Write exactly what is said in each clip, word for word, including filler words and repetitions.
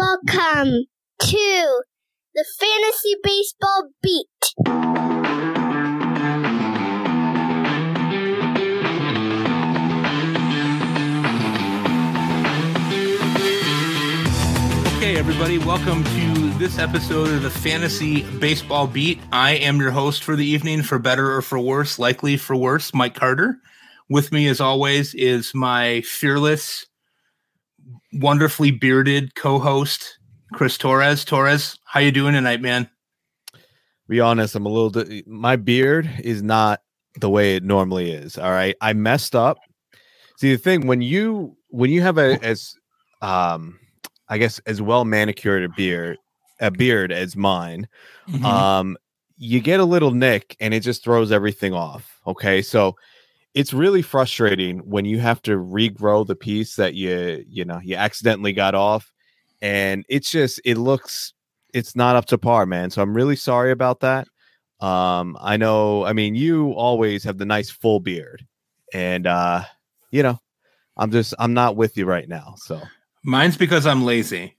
Welcome to the Fantasy Baseball Beat. Okay, everybody, welcome to this episode of the Fantasy Baseball Beat. I am your host for the evening, for better or for worse, likely for worse, Mike Carter. With me, as always, is my fearless, wonderfully bearded co-host Chris Torres. Torres, how you doing tonight, man? Be honest, I'm a little. Di- my beard is not the way it normally is. All right, I messed up. See, the thing when you when you have a as um I guess as well manicured a beard a beard as mine, mm-hmm. um you get a little nick and it just throws everything off. Okay, so. It's really frustrating when you have to regrow the piece that you, you know, you accidentally got off, and it's just, it looks, it's not up to par, man. So I'm really sorry about that. Um, I know, I mean, you always have the nice full beard, and, uh, you know, I'm just, I'm not with you right now. So mine's because I'm lazy.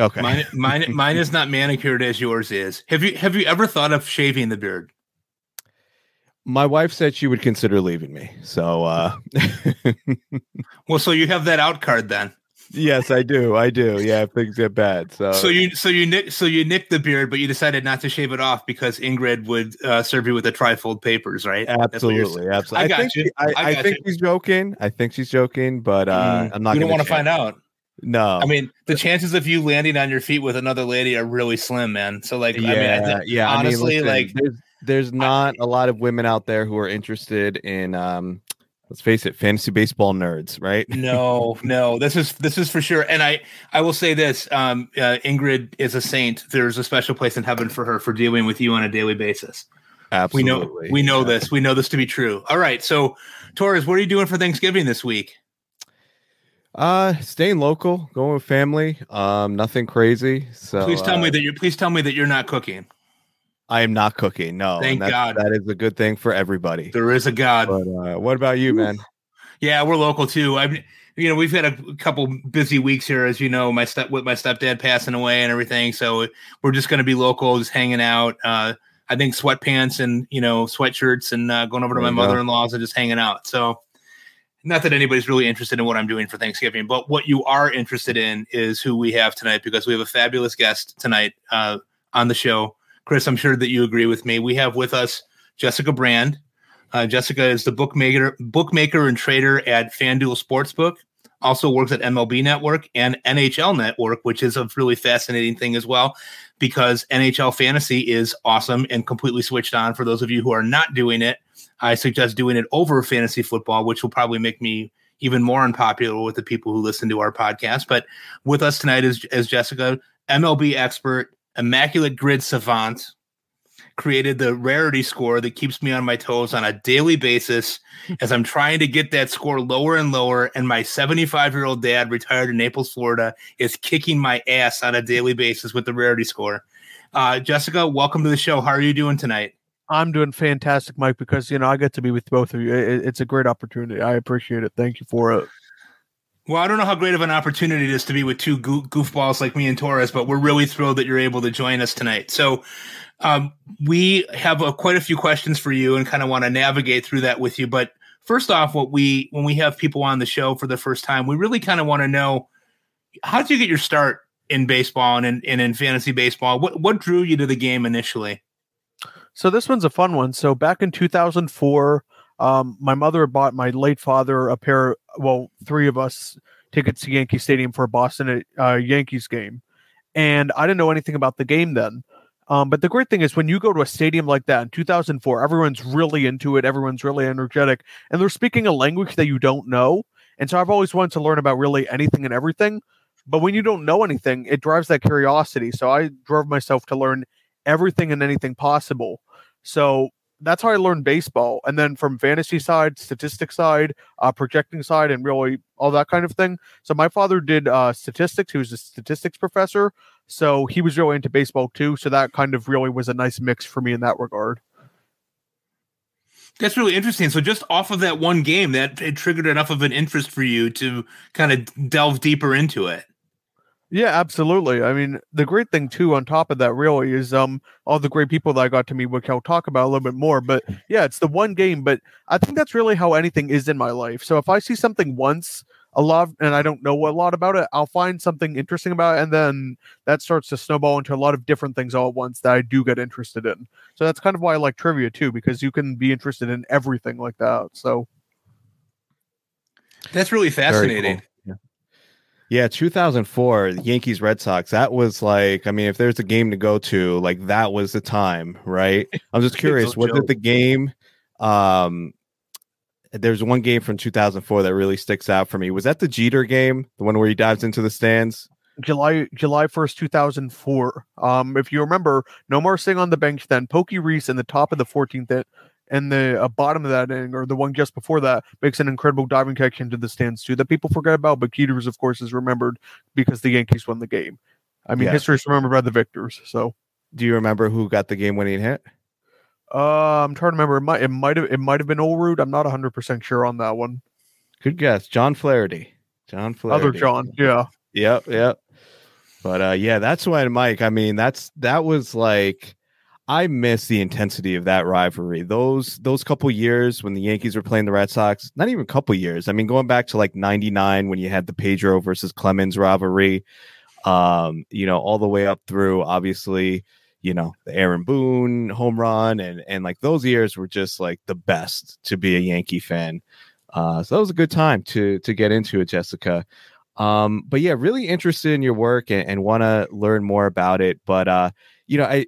Okay. Mine, mine, mine is not manicured as yours is. Have you, have you ever thought of shaving the beard? My wife said she would consider leaving me. So, uh, well, so you have that out card then? Yes, I do. I do. Yeah, if things get bad. So, so you, so you nick, so you nicked the beard, but you decided not to shave it off because Ingrid would uh, serve you with the trifold papers, right? Absolutely, absolutely. I got I think, you. I, I, I got think you. She's joking. I think she's joking, but uh, mm, I'm not. You don't want to find out. No, I mean the chances of you landing on your feet with another lady are really slim, man. So, like, yeah, I mean, I think, yeah, honestly, I mean, listen, like. There's not a lot of women out there who are interested in, um, let's face it, fantasy baseball nerds, right? no, no, this is this is for sure. And I, I will say this, um, uh, Ingrid is a saint. There's a special place in heaven for her for dealing with you on a daily basis. Absolutely. We know, we know yeah. this. We know this to be true. All right. So, Torres, what are you doing for Thanksgiving this week? Uh, staying local, going with family. Um, nothing crazy. So please tell uh, me that you. Please tell me that you're not cooking. I am not cooking. No, thank God. That is a good thing for everybody. There is a God. But, uh, what about you, man? Yeah, we're local too. I've, you know, we've had a couple busy weeks here, as you know, my step with my stepdad passing away and everything. So we're just going to be local, just hanging out. Uh, I think sweatpants and you know sweatshirts and uh, going over to my mother-in-law's and just hanging out. So not that anybody's really interested in what I'm doing for Thanksgiving, but what you are interested in is who we have tonight because we have a fabulous guest tonight uh, on the show. Chris, I'm sure that you agree with me. We have with us Jessica Brand. Uh, Jessica is the bookmaker, bookmaker and trader at FanDuel Sportsbook. Also works at M L B Network and N H L Network, which is a really fascinating thing as well, because N H L fantasy is awesome and completely switched on. For those of you who are not doing it, I suggest doing it over fantasy football, which will probably make me even more unpopular with the people who listen to our podcast. But with us tonight is, is Jessica, M L B expert, Immaculate Grid Savant, created the rarity score that keeps me on my toes on a daily basis as I'm trying to get that score lower and lower, and my seventy-five-year-old dad retired in Naples, Florida, is kicking my ass on a daily basis with the rarity score. Uh, Jessica, welcome to the show. How are you doing tonight? I'm doing fantastic, Mike, because you know I get to be with both of you. It's a great opportunity. I appreciate it. Thank you for it. Well, I don't know how great of an opportunity it is to be with two goofballs like me and Torres, but we're really thrilled that you're able to join us tonight. So um, we have uh, quite a few questions for you and kind of want to navigate through that with you. But first off, what we when we have people on the show for the first time, we really kind of want to know, how did you get your start in baseball and in, and in fantasy baseball? What what drew you to the game initially? So this one's a fun one. So back in two thousand four, Um, my mother bought my late father a pair, well, three of us tickets to Yankee Stadium for a Boston uh, Yankees game. And I didn't know anything about the game then. Um, but the great thing is when you go to a stadium like that in two thousand four, everyone's really into it. Everyone's really energetic and they're speaking a language that you don't know. And so I've always wanted to learn about really anything and everything. But when you don't know anything, it drives that curiosity. So I drove myself to learn everything and anything possible. So that's how I learned baseball. And then from fantasy side, statistics side, uh, projecting side, and really all that kind of thing. So my father did uh, statistics. He was a statistics professor. So he was really into baseball too. So that kind of really was a nice mix for me in that regard. That's really interesting. So just off of that one game, that it triggered enough of an interest for you to kind of delve deeper into it. Yeah, absolutely. I mean, the great thing too, on top of that, really, is um all the great people that I got to meet with, I'll talk about a little bit more. But yeah, it's the one game. But I think that's really how anything is in my life. So if I see something once a lot and I don't know a lot about it, I'll find something interesting about it, and then that starts to snowball into a lot of different things all at once that I do get interested in. So that's kind of why I like trivia too, because you can be interested in everything like that. So that's really fascinating. Yeah, two thousand four, Yankees Red Sox. That was like, I mean, if there's a game to go to, like that was the time, right? I'm just curious, was it the game? Um, there's one game from two thousand four that really sticks out for me. Was that the Jeter game, the one where he dives into the stands? July July first, two thousand four. Um, if you remember, Nomar Singh on the bench, then Pokey Reese in the top of the fourteenth inning, and the uh, bottom of that inning, or the one just before that, makes an incredible diving catch into the stands too that people forget about, but Jeter's, of course, is remembered because the Yankees won the game. I mean, yeah. History is remembered by the victors. So, do you remember who got the game-winning hit? Uh, I'm trying to remember. It might, it might have, it might have been Olerud. I'm not one hundred percent sure on that one. Good guess, John Flaherty. John Flaherty. Other John. Yeah. Yep. Yep. But uh, yeah, that's when, Mike, I mean, that's that was like. I miss the intensity of that rivalry. Those those couple years when the Yankees were playing the Red Sox, not even a couple years. I mean, going back to like ninety-nine when you had the Pedro versus Clemens rivalry, um, you know, all the way up through, obviously, you know, the Aaron Boone home run. And, and like those years were just like the best to be a Yankee fan. Uh, so that was a good time to to get into it, Jessica. Um, but yeah, really interested in your work and, and want to learn more about it. But, uh, you know, I,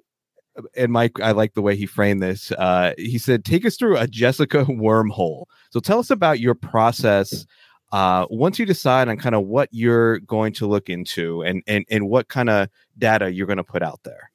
and Mike, I like the way he framed this. Uh, he said, take us through a Jessica wormhole. So tell us about your process uh, once you decide on kind of what you're going to look into and, and, and what kind of data you're going to put out there.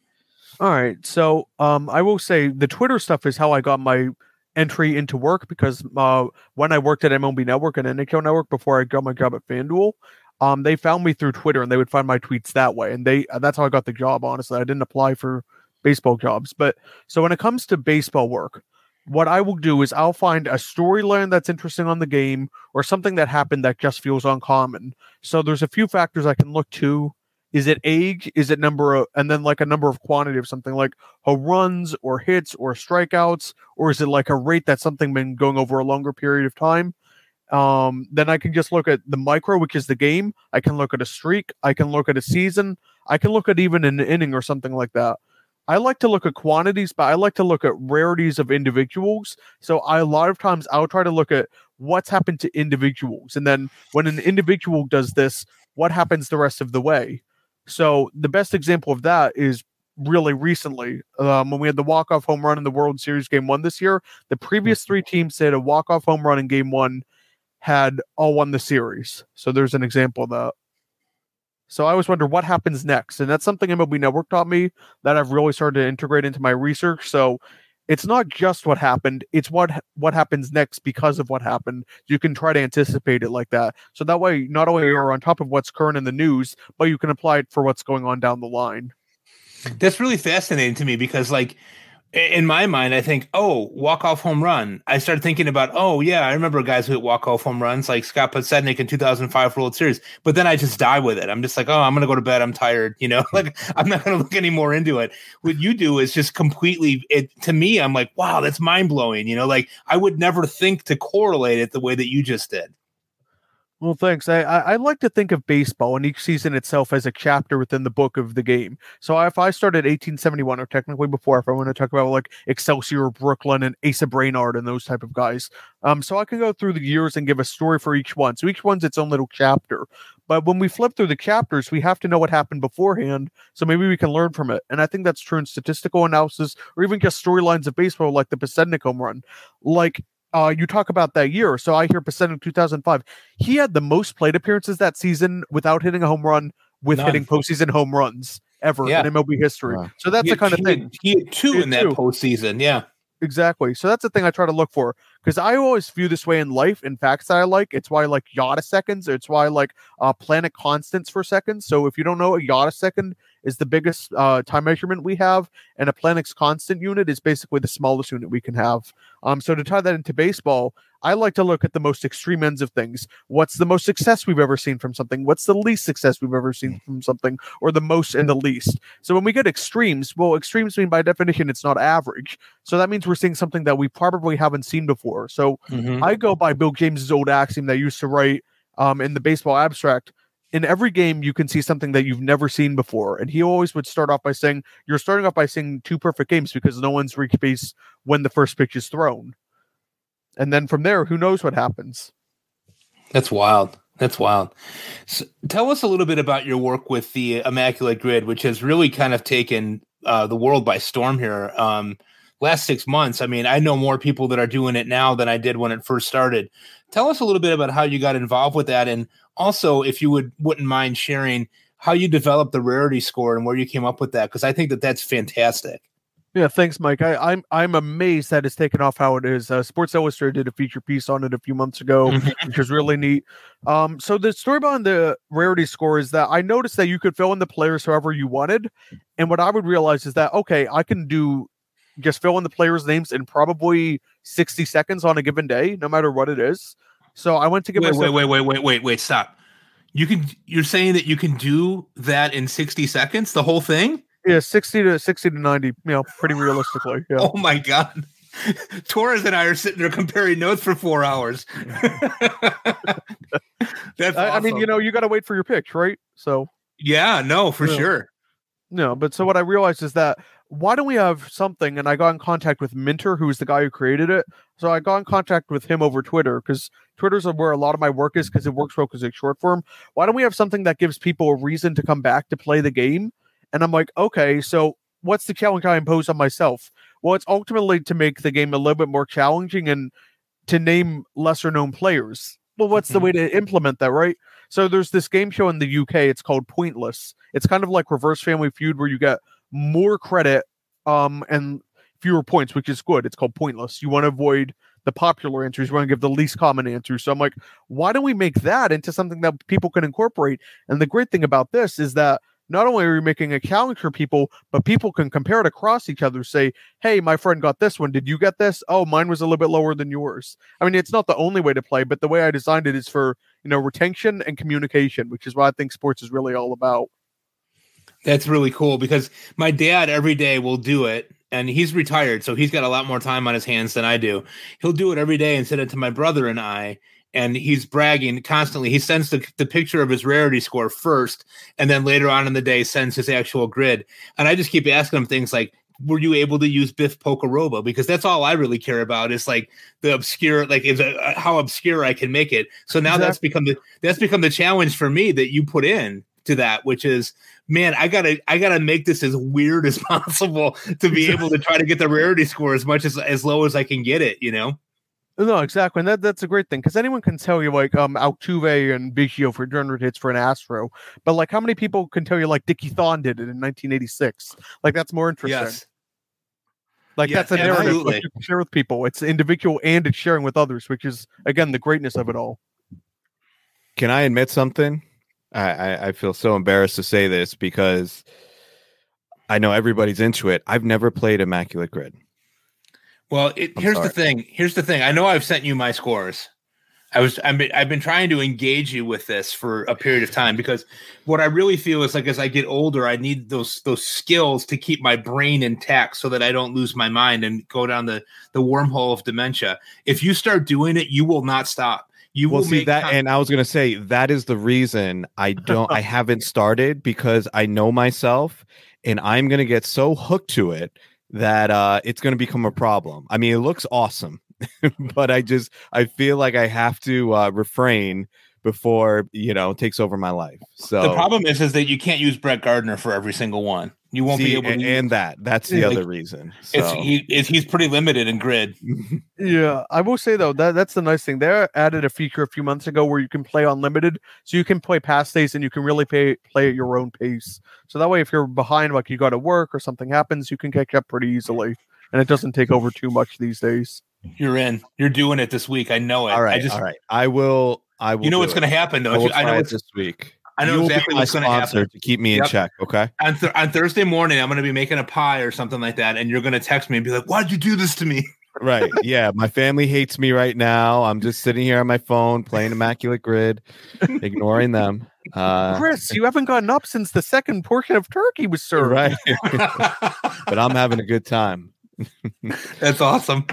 All right. So um, I will say the Twitter stuff is how I got my entry into work, because uh, when I worked at M L B Network and N H L Network before I got my job at FanDuel, um, they found me through Twitter and they would find my tweets that way. And they that's how I got the job, honestly. I didn't apply for baseball jobs. But so when it comes to baseball work, what I will do is I'll find a storyline that's interesting on the game or something that happened that just feels uncommon. So there's a few factors I can look to. Is it age? Is it number of, and then like a number of quantity of something like home runs or hits or strikeouts, or is it like a rate that's something been going over a longer period of time? Um, then I can just look at the micro, which is the game. I can look at a streak. I can look at a season. I can look at even an inning or something like that. I like to look at quantities, but I like to look at rarities of individuals. So I, a lot of times I'll try to look at what's happened to individuals. And then when an individual does this, what happens the rest of the way? So the best example of that is really recently um, when we had the walk-off home run in the World Series game one this year. The previous three teams that had a walk-off home run in game one had all won the series. So there's an example of that. So I always wonder what happens next. And that's something M L B Network taught me that I've really started to integrate into my research. So it's not just what happened. It's what what happens next because of what happened. You can try to anticipate it like that. So that way, not only are you on top of what's current in the news, but you can apply it for what's going on down the line. That's really fascinating to me because, like, in my mind, I think, oh, walk-off home run. I started thinking about, oh, yeah, I remember guys who hit walk-off home runs like Scott Podsednik in two thousand five World Series. But then I just die with it. I'm just like, oh, I'm going to go to bed. I'm tired. You know, like I'm not going to look any more into it. What you do is just completely, it, to me, I'm like, wow, that's mind-blowing. You know, like I would never think to correlate it the way that you just did. Well, thanks. I, I, I like to think of baseball and each season itself as a chapter within the book of the game. So if I started eighteen seventy-one, or technically before, if I want to talk about like Excelsior, Brooklyn, and Asa Brainard and those type of guys, um, so I can go through the years and give a story for each one. So each one's its own little chapter. But when we flip through the chapters, we have to know what happened beforehand, so maybe we can learn from it. And I think that's true in statistical analysis or even just storylines of baseball like the Podsednik home run. Like, Uh, you talk about that year. So I hear Podsednik two thousand five. He had the most plate appearances that season without hitting a home run, with None. hitting postseason home runs ever yeah. in M L B history. Wow. So that's the kind two, of thing. He had two he had in two. that postseason. Yeah, exactly. So that's the thing I try to look for. because I always feel this way in life and facts that I like. It's why I like yada seconds. It's why I like uh, planet constants for seconds. So if you don't know, a yada second is the biggest uh, time measurement we have, and a planet's constant unit is basically the smallest unit we can have. Um, so to tie that into baseball, I like to look at the most extreme ends of things. What's the most success we've ever seen from something? What's the least success we've ever seen from something, or the most and the least? So when we get extremes, well, extremes mean by definition it's not average. So that means we're seeing something that we probably haven't seen before. So mm-hmm. I go by Bill James's old axiom that I used to write um, in the baseball abstract. In every game, you can see something that you've never seen before. And he always would start off by saying, you're starting off by seeing two perfect games because no one's reached base when the first pitch is thrown. And then from there, who knows what happens? That's wild. That's wild. So tell us a little bit about your work with the Immaculate Grid, which has really kind of taken uh, the world by storm here. Um, last six months, I mean, I know more people that are doing it now than I did when it first started. Tell us a little bit about how you got involved with that. And also, if you would, wouldn't mind sharing how you developed the rarity score and where you came up with that, because I think that that's fantastic. Yeah, thanks, Mike. I, I'm I'm amazed that it's taken off how it is. Uh, Sports Illustrated did a feature piece on it a few months ago, which was really neat. Um, so the story behind the rarity score is that I noticed that you could fill in the players however you wanted. And what I would realize is that, okay, I can do just fill in the players' names in probably sixty seconds on a given day, no matter what it is. So I went to give wait, myself... Wait, wait, wait, wait, wait, wait, stop. You can, you're saying that you can do that in sixty seconds, the whole thing? Yeah, sixty to ninety, you know, pretty realistically. Yeah. Oh my God. Torres and I are sitting there comparing notes for four hours. That's awesome. I mean, you know, you got to wait for your pitch, right? So, yeah, no, for yeah. sure. No, but so what I realized is that why don't we have something? And I got in contact with Minter, who is the guy who created it. So I got in contact with him over Twitter because Twitter's where a lot of my work is because it works well because it's short form. Why don't we have something that gives people a reason to come back to play the game? And I'm like, okay, so what's the challenge I impose on myself? Well, it's ultimately to make the game a little bit more challenging and to name lesser known players. Well, what's mm-hmm. the way to implement that, right? So there's this game show in the U K. It's called Pointless. It's kind of like Reverse Family Feud where you get more credit um, and fewer points, which is good. It's called Pointless. You want to avoid the popular answers. You want to give the least common answers. So I'm like, why don't we make that into something that people can incorporate? And the great thing about this is that not only are we making a challenge for people, but people can compare it across each other. Say, hey, my friend got this one. Did you get this? Oh, mine was a little bit lower than yours. I mean, it's not the only way to play, but the way I designed it is for, you know, retention and communication, which is what I think sports is really all about. That's really cool because my dad every day will do it. And he's retired, so he's got a lot more time on his hands than I do. He'll do it every day and send it to my brother and I. And he's bragging constantly. He sends the, the picture of his rarity score first, and then later on in the day sends his actual grid. And I just keep asking him things like, were you able to use Biff Pocaroba? Because that's all I really care about is like the obscure, like is a, how obscure I can make it. So now exactly. that's become the that's become the challenge for me that you put in to that, which is, man, I gotta I gotta make this as weird as possible to be able to try to get the rarity score as much as as low as I can get it, you know. No, exactly. And that, that's a great thing because anyone can tell you like um Altuve and Biggio for two hundred hits for an Astro. But like how many people can tell you like Dickie Thon did it in nineteen eighty-six? Like that's more interesting. Yes. Like yes, that's a narrative that you can share with people. It's individual and it's sharing with others, which is, again, the greatness of it all. Can I admit something? I, I feel so embarrassed to say this because I know everybody's into it. I've never played Immaculate Grid. Well, it, here's sorry. the thing. Here's the thing. I know I've sent you my scores. I was I've been, I've been trying to engage you with this for a period of time because what I really feel is like as I get older, I need those those skills to keep my brain intact so that I don't lose my mind and go down the, the wormhole of dementia. If you start doing it, you will not stop. You will, will see that, comments. And I was going to say that is the reason I don't, I haven't started because I know myself, and I'm going to get so hooked to it that uh, it's going to become a problem. I mean, it looks awesome, but I just, I feel like I have to uh, refrain before, you know, it takes over my life. So the problem is, is that you can't use Brett Gardner for every single one. You won't See, be able and, to. And that that's the other like, reason. So. It's, he, it's, he's pretty limited in grid. Yeah, I will say, though, that that's the nice thing. They added a feature a few months ago where you can play unlimited. So you can play past days and you can really pay, play at your own pace. So that way, if you're behind, like you got to work or something happens, you can catch up pretty easily. And it doesn't take over too much these days. You're in. You're doing it this week. I know it. All right. I just, all right. I will. I will. You know what's going to happen, though. I, will I know it's this week. I know you exactly what's going to happen to keep me in yep. check. Okay. On, th- on Thursday morning, I'm going to be making a pie or something like that, and you're going to text me and be like, "Why'd you do this to me?" Right. Yeah. My family hates me right now. I'm just sitting here on my phone playing Immaculate Grid, ignoring them. Uh, Chris, you haven't gotten up since the second portion of turkey was served. Right. But I'm having a good time. That's awesome.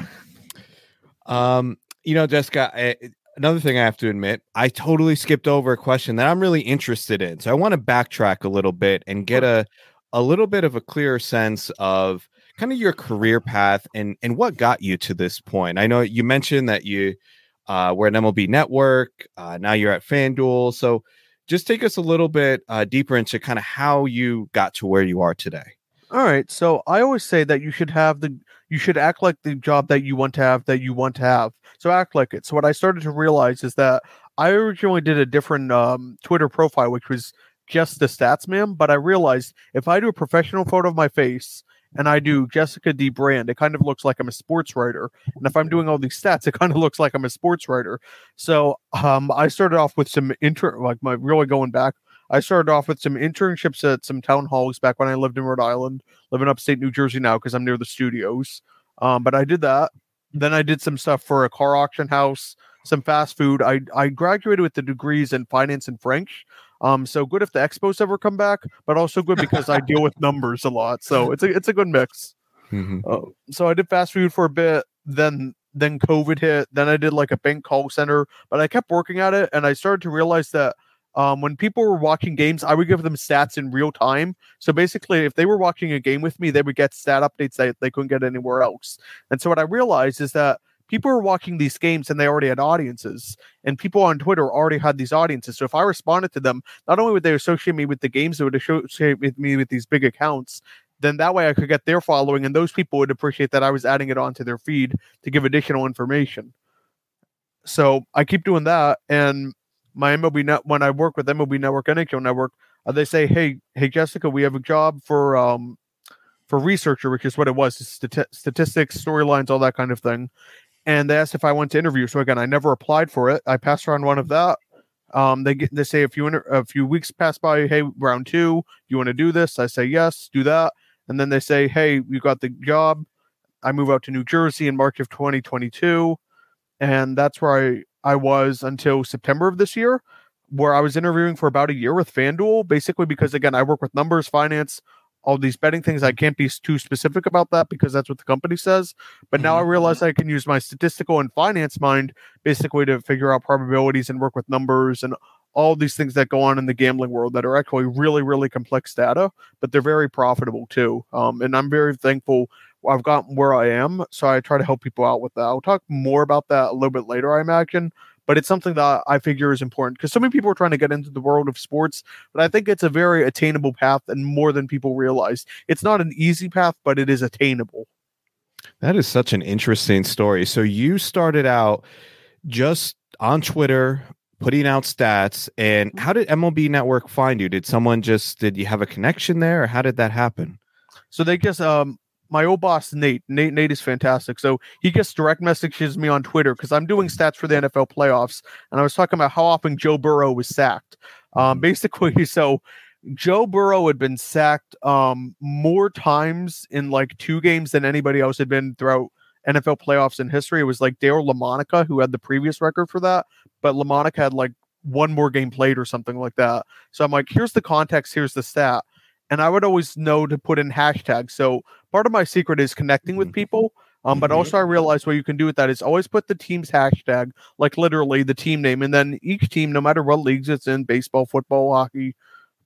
Um, you know, Jessica, I, another thing I have to admit, I totally skipped over a question that I'm really interested in. So I want to backtrack a little bit and get a, a little bit of a clearer sense of kind of your career path and, and what got you to this point. I know you mentioned that you uh, were at M L B Network. Uh, now you're at FanDuel. So just take us a little bit uh, deeper into kind of how you got to where you are today. All right. So I always say that you should have the, you should act like the job that you want to have, that you want to have. So act like it. So what I started to realize is that I originally did a different um, Twitter profile, which was just the stats man. But I realized if I do a professional photo of my face and I do Jessica D. Brand, it kind of looks like I'm a sports writer. And if I'm doing all these stats, it kind of looks like I'm a sports writer. So um, I started off with some intro, like my really going back. I started off with some internships at some town halls back when I lived in Rhode Island, live in upstate New Jersey now because I'm near the studios. Um, but I did that. Then I did some stuff for a car auction house, some fast food. I, I graduated with the degrees in finance and French. Um, so good if the Expos ever come back, but also good because I deal with numbers a lot. So it's a, it's a good mix. Mm-hmm. Uh, so I did fast food for a bit. Then then COVID hit. Then I did like a bank call center, but I kept working at it. And I started to realize that Um, when people were watching games, I would give them stats in real time. So basically, if they were watching a game with me, they would get stat updates that they couldn't get anywhere else. And so what I realized is that people were watching these games and they already had audiences. And people on Twitter already had these audiences. So if I responded to them, not only would they associate me with the games, they would associate me with these big accounts. Then that way I could get their following, and those people would appreciate that I was adding it onto their feed to give additional information. So I keep doing that, and my M L B net when I work with M L B Network, N H L Network, uh, they say, "Hey, hey, Jessica, we have a job for um for researcher, which is what it was, stati- statistics, storylines, all that kind of thing." And they asked if I want to interview. So again, I never applied for it. I passed around one of that. Um, they get, they say a few inter- a few weeks pass by. Hey, round two, you want to do this? I say yes, do that. And then they say, "Hey, you got the job." I move out to New Jersey in March of twenty twenty-two, and that's where I. I was until September of this year, where I was interviewing for about a year with FanDuel, basically because, again, I work with numbers, finance, all these betting things. I can't be too specific about that because that's what the company says. But now I realize I can use my statistical and finance mind basically to figure out probabilities and work with numbers and all these things that go on in the gambling world that are actually really, really complex data, but they're very profitable too. Um, and I'm very thankful I've gotten where I am, so I try to help people out with that. I'll talk more about that a little bit later, I imagine, but it's something that I figure is important because so many people are trying to get into the world of sports, but I think it's a very attainable path and more than people realize. It's not an easy path, but it is attainable. That is such an interesting story. So you started out just on Twitter, putting out stats, and how did M L B Network find you? Did someone just, did you have a connection there, or how did that happen? So they just, um, my old boss, Nate, Nate, Nate is fantastic. So he gets direct messages me on Twitter because I'm doing stats for the N F L playoffs. And I was talking about how often Joe Burrow was sacked. Um, basically, so Joe Burrow had been sacked um, more times in like two games than anybody else had been throughout N F L playoffs in history. It was like Dale LaMonica who had the previous record for that. But LaMonica had like one more game played or something like that. So I'm like, here's the context, here's the stat. And I would always know to put in hashtags. So part of my secret is connecting with people. Um, but also I realized what you can do with that is always put the team's hashtag, like literally the team name. And then each team, no matter what leagues it's in, baseball, football, hockey,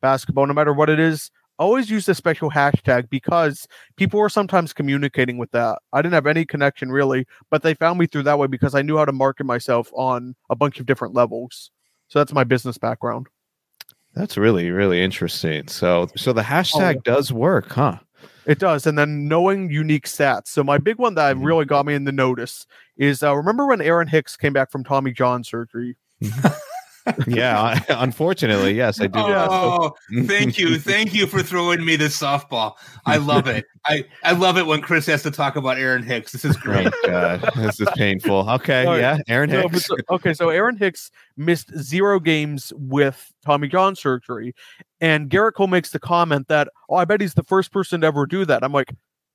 basketball, no matter what it is, always use the special hashtag because people were sometimes communicating with that. I didn't have any connection really, but they found me through that way because I knew how to market myself on a bunch of different levels. So that's my business background. That's really, really interesting. So so the hashtag oh, yeah. does work, huh? It does. And then knowing unique stats. So my big one that mm-hmm. really got me in the notice is, uh, remember when Aaron Hicks came back from Tommy John surgery? Yeah, unfortunately, yes, I do. Oh, thank you. Thank you for throwing me this softball. I love it. I, I love it when Chris has to talk about Aaron Hicks. This is great. Oh, God. This is painful. Okay, right. Yeah, Aaron Hicks. So, okay, so Aaron Hicks missed zero games with Tommy John surgery, and Garrett Cole makes the comment that, oh, I bet he's the first person to ever do that. I'm like,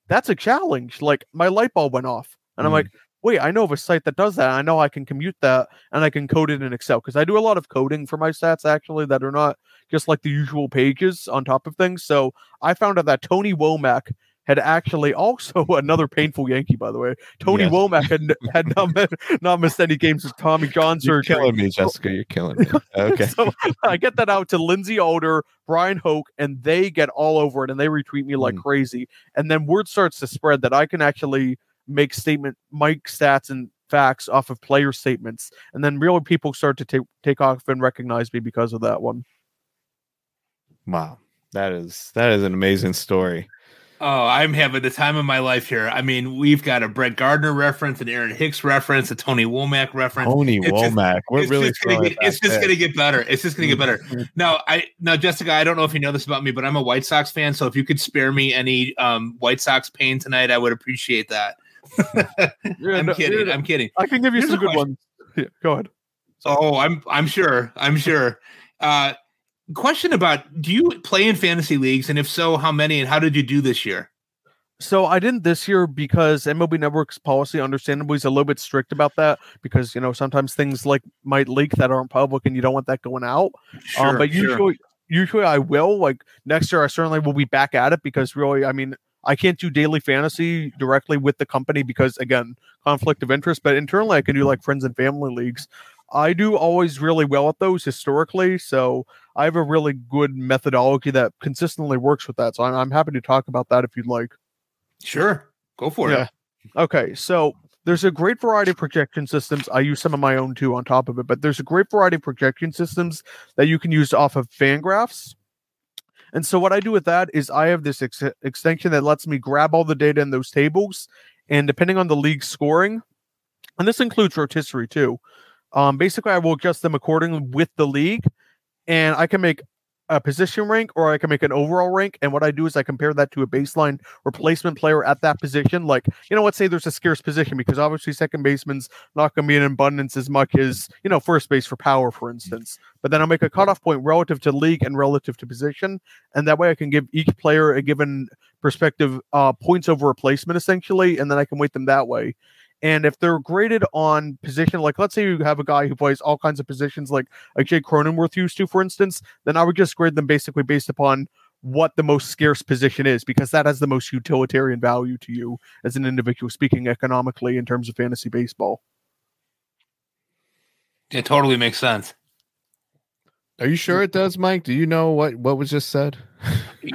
that's a challenge. Like, my light bulb went off, and I'm mm. like, wait, I know of a site that does that. I know I can commute that, and I can code it in Excel, because I do a lot of coding for my stats, actually, that are not just like the usual pages on top of things. So I found out that Tony Womack had actually also another painful Yankee, by the way. Tony yes. Womack had had not, not missed any games with Tommy John surgery. You're killing me, Jessica. You're killing me. Okay. So I get that out to Lindsay Alder, Brian Hoke, and they get all over it, and they retweet me like mm. crazy. And then word starts to spread that I can actually make statement Mike stats and facts off of player statements, and then real people start to take take off and recognize me because of that one. Wow, that is that is an amazing story. Oh, I'm having the time of my life here. I mean, we've got a Brett Gardner reference, an Aaron Hicks reference, a Tony Womack reference. Tony it's Womack, just, we're it's really just gonna get, it's that. just going to get better. It's just going to get better. Now, I now Jessica, I don't know if you know this about me, but I'm a White Sox fan. So if you could spare me any um, White Sox pain tonight, I would appreciate that. I'm no, kidding. No. I'm kidding. I can give you Here's some good question. ones. Yeah, go ahead. Sorry. Oh, I'm I'm sure. I'm sure. Uh, question about, do you play in fantasy leagues? And if so, how many, and how did you do this year? So I didn't this year because M L B Network's policy, understandably, is a little bit strict about that, because, you know, sometimes things like might leak that aren't public, and you don't want that going out. Sure, um, but sure. usually, usually I will. Like next year, I certainly will be back at it, because really, I mean, I can't do daily fantasy directly with the company because, again, conflict of interest. But internally, I can do like friends and family leagues. I do always really well at those historically. So I have a really good methodology that consistently works with that. So I'm, I'm happy to talk about that if you'd like. Sure. Go for yeah. it. Okay. So there's a great variety of projection systems. I use some of my own too on top of it, but there's a great variety of projection systems that you can use off of Fangraphs. And so what I do with that is I have this ex- extension that lets me grab all the data in those tables, and depending on the league scoring, and this includes rotisserie too, um, basically I will adjust them accordingly with the league, and I can make a position rank, or I can make an overall rank. And what I do is I compare that to a baseline replacement player at that position. Like, you know, let's say there's a scarce position, because obviously second baseman's not going to be in abundance as much as, you know, first base for power, for instance. But then I'll make a cutoff point relative to league and relative to position. And that way I can give each player a given perspective uh, points over replacement, essentially. And then I can weight them that way. And if they're graded on position, like let's say you have a guy who plays all kinds of positions, like like Jake Cronenworth used to, for instance, then I would just grade them basically based upon what the most scarce position is, because that has the most utilitarian value to you as an individual, speaking economically in terms of fantasy baseball. It totally makes sense. Are you sure it does, Mike? Do you know what, what was just said?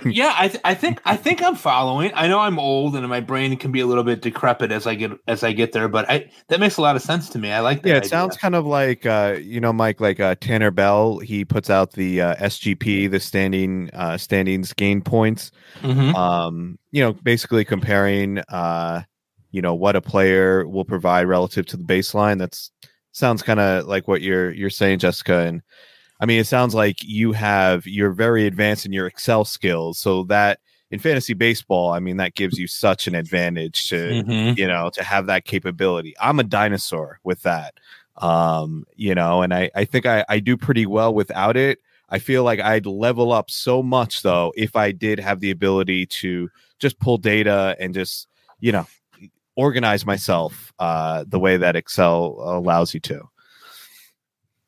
yeah, I th- I think I think I'm following. I know I'm old and my brain can be a little bit decrepit as I get as I get there, but I that makes a lot of sense to me. I like that. Yeah, it idea. sounds kind of like uh, you know, Mike, like uh, Tanner Bell. He puts out the uh, S G P, the standing uh, standings gain points. Mm-hmm. Um, you know, basically comparing uh, you know, what a player will provide relative to the baseline. That's sounds kind of like what you're you're saying, Jessica, and. I mean, it sounds like you have, you're very advanced in your Excel skills. So that in fantasy baseball, I mean, that gives you such an advantage to, mm-hmm. you know, to have that capability. I'm a dinosaur with that, um, you know, and I, I think I, I do pretty well without it. I feel like I'd level up so much, though, if I did have the ability to just pull data and just, you know, organize myself uh, the way that Excel allows you to.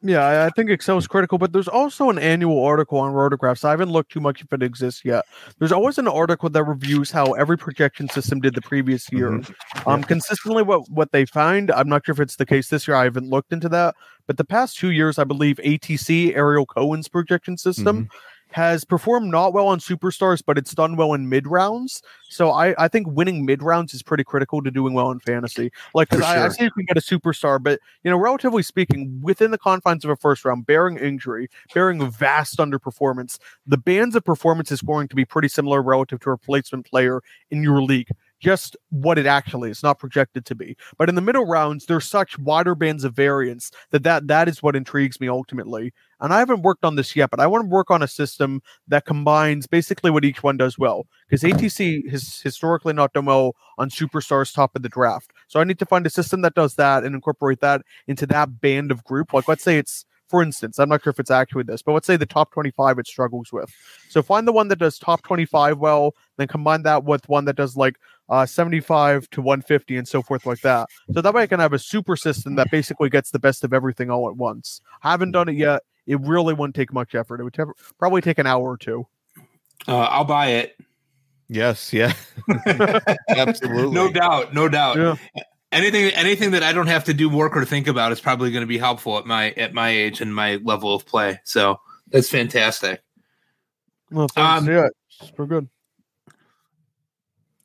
Yeah, I think Excel is critical, but there's also an annual article on Rotographs. I haven't looked too much if it exists yet. There's always an article that reviews how every projection system did the previous year. Mm-hmm. Um, yeah. Consistently what, what they find, I'm not sure if it's the case this year. I haven't looked into that. But the past two years, I believe A T C, Ariel Cohen's projection system, mm-hmm. has performed not well on superstars, but it's done well in mid-rounds. So I, I think winning mid-rounds is pretty critical to doing well in fantasy. Like, because sure. I, I say you can get a superstar, but, you know, relatively speaking, within the confines of a first round, bearing injury, bearing vast underperformance, the bands of performance is going to be pretty similar relative to a replacement player in your league. just what it actually is, not projected to be. But in the middle rounds, there's such wider bands of variance that, that that is what intrigues me ultimately. And I haven't worked on this yet, but I want to work on a system that combines basically what each one does well, because A T C has historically not done well on superstars top of the draft. So I need to find a system that does that and incorporate that into that band of group. Like, let's say it's, for instance, I'm not sure if it's accurate this, but let's say the top twenty-five it struggles with. So find the one that does top twenty-five well, then combine that with one that does like uh, seventy-five to one fifty and so forth like that. So that way I can have a super system that basically gets the best of everything all at once. I haven't done it yet. It really wouldn't take much effort. It would te- probably take an hour or two. Uh, I'll buy it. Yes. Yeah. Absolutely. No doubt. No doubt. Yeah. Anything, anything that I don't have to do work or think about is probably going to be helpful at my at my age and my level of play. So that's fantastic. Well, thanks. Um, yeah, it's pretty good.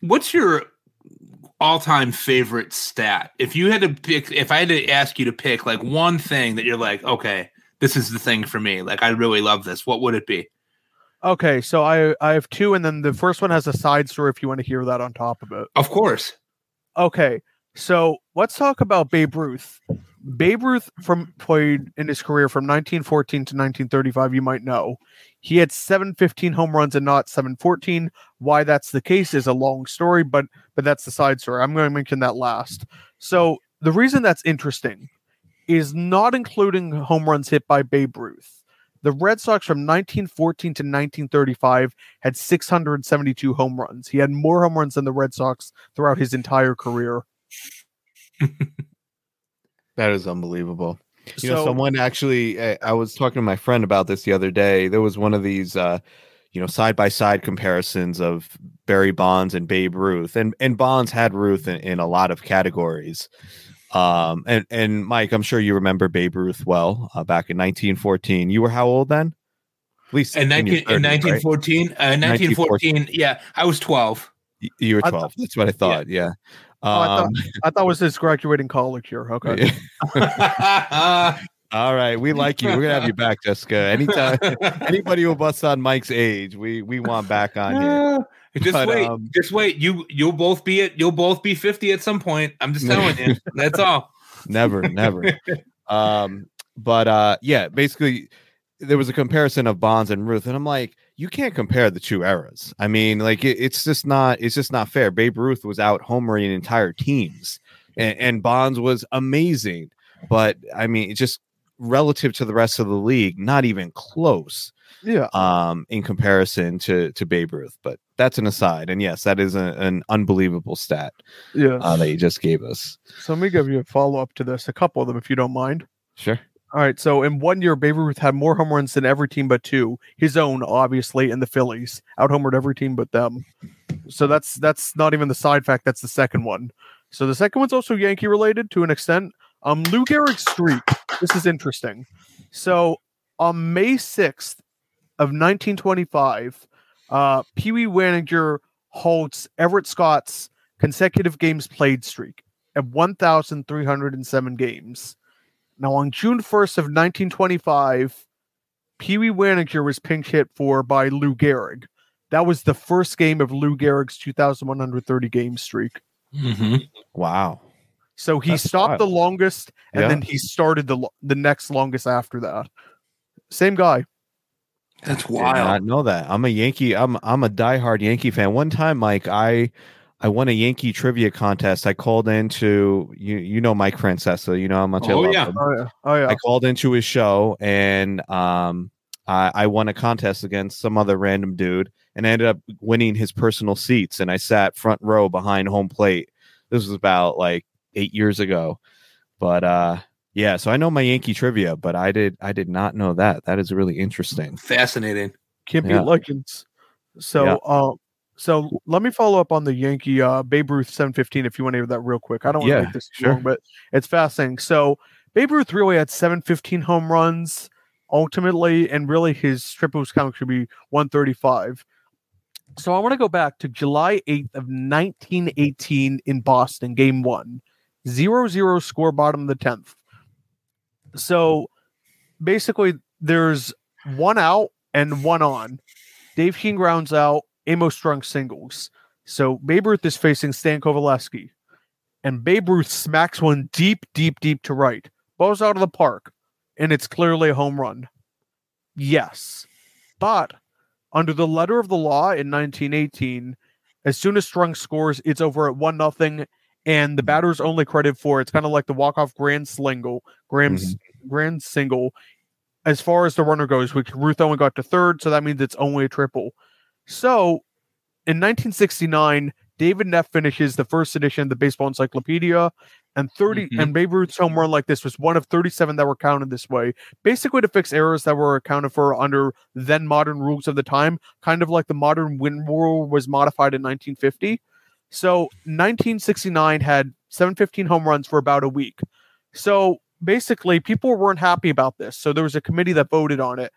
What's your all-time favorite stat? If you had to pick, if I had to ask you to pick like one thing that you're like, okay, this is the thing for me. Like, I really love this. What would it be? Okay, so I I have two, and then the first one has a side story if you want to hear that on top of it. Of course. Okay. So let's talk about Babe Ruth. Babe Ruth from played in his career from nineteen fourteen to nineteen thirty-five. You might know he had seven fifteen home runs and not seven fourteen. Why that's the case is a long story, but but that's the side story. I'm going to mention that last. So the reason that's interesting is not including home runs hit by Babe Ruth. The Red Sox from nineteen fourteen to nineteen thirty-five had six hundred seventy-two home runs. He had more home runs than the Red Sox throughout his entire career. That is unbelievable. You so, know, someone actually, I, I was talking to my friend about this the other day. There was one of these, uh, you know, side-by-side comparisons of Barry Bonds and Babe Ruth, and and Bonds had Ruth in, in a lot of categories. Um, and and Mike, I'm sure you remember Babe Ruth well. Uh, back in nineteen fourteen, you were how old then? At least in, nineteen, thirties, in nineteen fourteen, right? uh, nineteen fourteen. Yeah, I was twelve. You were twelve. Th- That's what I thought. Yeah. yeah. Um, oh, I, thought, I thought it was his graduating college year. Okay. Yeah. All right. We like you. We're going to have you back, Jessica. Anytime. Anybody who busts on Mike's age, we we want back on here. Just but, wait. Um, just wait. You, you'll both be it. You'll both be fifty at some point. I'm just telling you. That's all. Never, never. um, but uh, yeah, basically there was a comparison of Bonds and Ruth, and I'm like, you can't compare the two eras. I mean, like it, it's just not, it's just not fair. Babe Ruth was out homering entire teams, and, and Bonds was amazing. But I mean, it's just relative to the rest of the league, not even close. Yeah. Um, in comparison to to Babe Ruth, but that's an aside. And yes, that is a, an unbelievable stat. Yeah. Uh, that you just gave us. So let me give you a follow up to this. A couple of them, if you don't mind. Sure. All right, so in one year, Babe Ruth had more home runs than every team but two. His own, obviously, and the Phillies. Out-homered every team but them. So that's that's not even the side fact. That's the second one. So the second one's also Yankee-related to an extent. Um, Lou Gehrig's streak. This is interesting. So on May sixth of nineteen twenty-five, uh, Pee Wee Wanninger halts Everett Scott's consecutive games played streak at one thousand three hundred seven games. Now, on June first of nineteen twenty-five, Pee Wee Wanninger was pinch hit for by Lou Gehrig. That was the first game of Lou Gehrig's two thousand one hundred thirty game streak. Mm-hmm. Wow. So he That's stopped wild. the longest, and yeah. then he started the lo- the next longest after that. Same guy. That's wild. I did not know that. I'm a Yankee. I'm I'm a diehard Yankee fan. One time, Mike, I... I won a Yankee trivia contest. I called into you. You know Mike Francesa. You know how much oh, I love yeah. him. Oh yeah, oh yeah. I called into his show, and um, I, I won a contest against some other random dude, and I ended up winning his personal seats. And I sat front row behind home plate. This was about like eight years ago, but uh, yeah. So I know my Yankee trivia, but I did I did not know that. That is really interesting, fascinating. Can't yeah. be legends. So. Yeah. Uh, So let me follow up on the Yankee uh, Babe Ruth seven fifteen if you want to hear that real quick. I don't want yeah, to make this too sure. long, but it's fascinating. So Babe Ruth really had seven fifteen home runs ultimately, and really his triples count should be one thirty-five. So I want to go back to July eighth of nineteen eighteen in Boston, game one. zero zero score, bottom of the tenth. So basically there's one out and one on. Dave King grounds out. Amos Strunk singles. So Babe Ruth is facing Stan Kovaleski, and Babe Ruth smacks one deep, deep, deep to right. Ball's out of the park, and it's clearly a home run. Yes. But under the letter of the law in nineteen eighteen, as soon as Strunk scores, it's over at one nothing, and the batter's only credited for it's kind of like the walk-off grand slingle, Graham's mm-hmm. grand single. As far as the runner goes, which Ruth only got to third, so that means it's only a triple. So in nineteen sixty-nine, David Neff finishes the first edition of the Baseball Encyclopedia, and thirty mm-hmm. and Babe Ruth's home run like this was one of thirty-seven that were counted this way, basically to fix errors that were accounted for under then modern rules of the time, kind of like the modern win rule was modified in nineteen fifty. So nineteen sixty-nine had seven fifteen home runs for about a week. So basically, people weren't happy about this. So there was a committee that voted on it.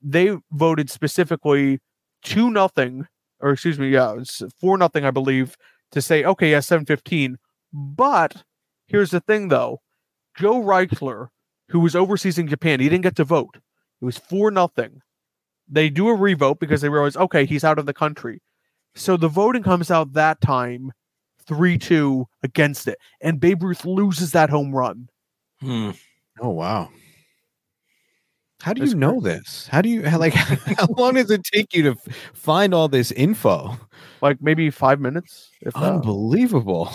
They voted specifically two nothing, or excuse me, yeah, four nothing, I believe, to say, okay, yeah, seven fifteen. But here's the thing, though. Joe Reichler, who was overseas in Japan, he didn't get to vote. It was four nothing. They do a revote because they realize, okay, he's out of the country. So the voting comes out that time, three two against it. And Babe Ruth loses that home run. Hmm. Oh, wow. How do That's you know crazy. This? How do you, how, like, how long does it take you to f- find all this info? Like maybe five minutes. If Unbelievable.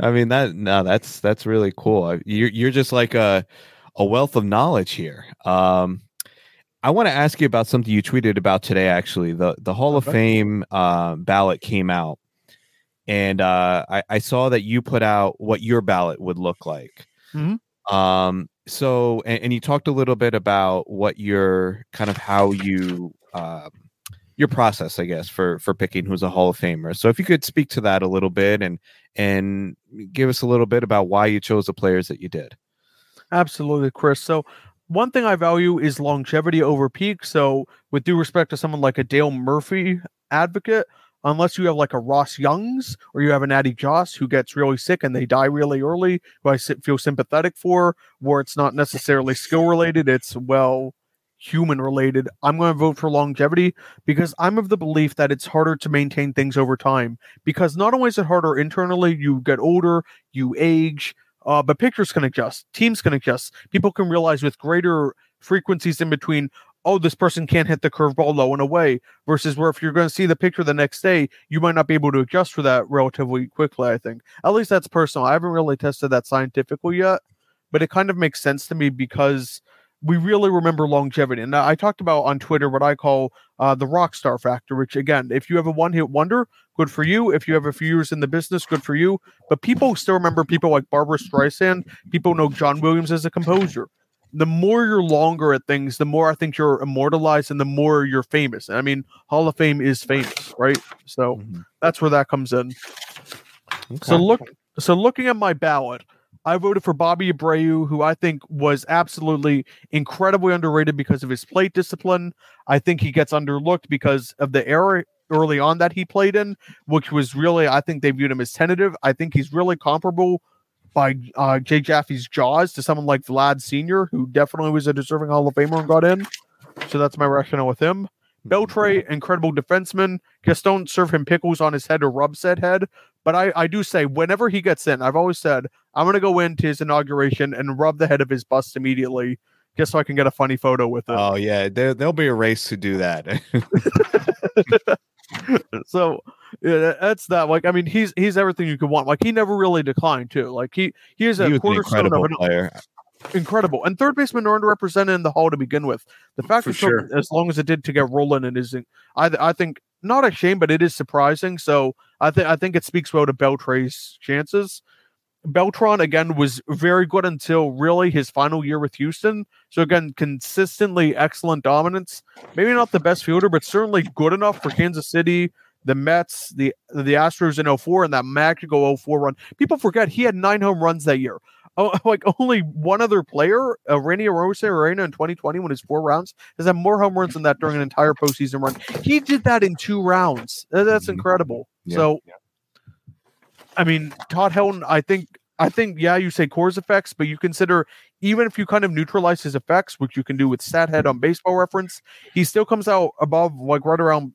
I mean, that, no, that's, that's really cool. You're, you're just like a, a wealth of knowledge here. Um, I want to ask you about something you tweeted about today, actually. The, the Hall okay. of Fame uh, ballot came out, and uh, I, I saw that you put out what your ballot would look like. Mm-hmm. Um, so, and, and you talked a little bit about what your kind of how you uh, your process, I guess, for for picking who's a Hall of Famer. So, if you could speak to that a little bit and and give us a little bit about why you chose the players that you did. Absolutely, Chris. So, one thing I value is longevity over peak. So, with due respect to someone like a Dale Murphy advocate, unless you have like a Ross Youngs or you have an Addie Joss who gets really sick and they die really early, who I feel sympathetic for, where it's not necessarily skill related, it's well human related. I'm going to vote for longevity because I'm of the belief that it's harder to maintain things over time, because not only is it harder internally, you get older, you age, uh, but pitchers can adjust, teams can adjust, people can realize with greater frequencies in between, oh, this person can't hit the curveball low and away, versus where if you're going to see the picture the next day, you might not be able to adjust for that relatively quickly, I think. At least that's personal. I haven't really tested that scientifically yet, but it kind of makes sense to me because we really remember longevity. And I talked about on Twitter what I call uh, the rock star factor, which, again, if you have a one-hit wonder, good for you. If you have a few years in the business, good for you. But people still remember people like Barbra Streisand. People know John Williams as a composer. The more you're longer at things, the more I think you're immortalized and the more you're famous. I mean, Hall of Fame is famous, right? So mm-hmm. that's where that comes in. Okay. So look, so looking at my ballot, I voted for Bobby Abreu, who I think was absolutely incredibly underrated because of his plate discipline. I think he gets underlooked because of the era early on that he played in, which was really, I think they viewed him as tentative. I think he's really comparable by uh, Jay Jaffe's Jaws to someone like Vlad Senior, who definitely was a deserving Hall of Famer and got in. So that's my rationale with him. Beltre, incredible defenseman. Just don't serve him pickles on his head or rub said head. But I, I do say, whenever he gets in, I've always said, I'm going to go into his inauguration and rub the head of his bust immediately, just so I can get a funny photo with him. Oh, yeah. There, there'll be a race to do that. So yeah, that's that. Like, I mean, he's he's everything you could want. Like, he never really declined too. Like, he he is a cornerstone of an player. Incredible. And third basemen are underrepresented in the Hall to begin with. The fact that sure. as long as it did to get rolling, it is, I I think, not a shame, but it is surprising. So I think I think it speaks well to Beltre's chances. Beltran, again, was very good until really his final year with Houston. So, again, consistently excellent dominance. Maybe not the best fielder, but certainly good enough for Kansas City, the Mets, the the Astros in oh four, and that magical oh four run. People forget he had nine home runs that year. Oh, like only one other player, uh, Randy Arozarena in twenty twenty, when his four rounds, has had more home runs than that during an entire postseason run. He did that in two rounds. That's incredible. Yeah. So, yeah. I mean, Todd Helton, I think, I think, yeah, you say Core's effects, but you consider, even if you kind of neutralize his effects, which you can do with Stathead on Baseball Reference, he still comes out above, like right around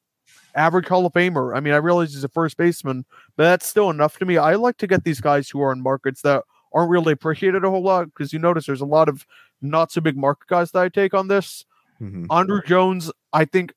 average Hall of Famer. I mean, I realize he's a first baseman, but that's still enough to me. I like to get these guys who are in markets that aren't really appreciated a whole lot, because you notice there's a lot of not so big market guys that I take on this. Mm-hmm. Andruw Jones, I think,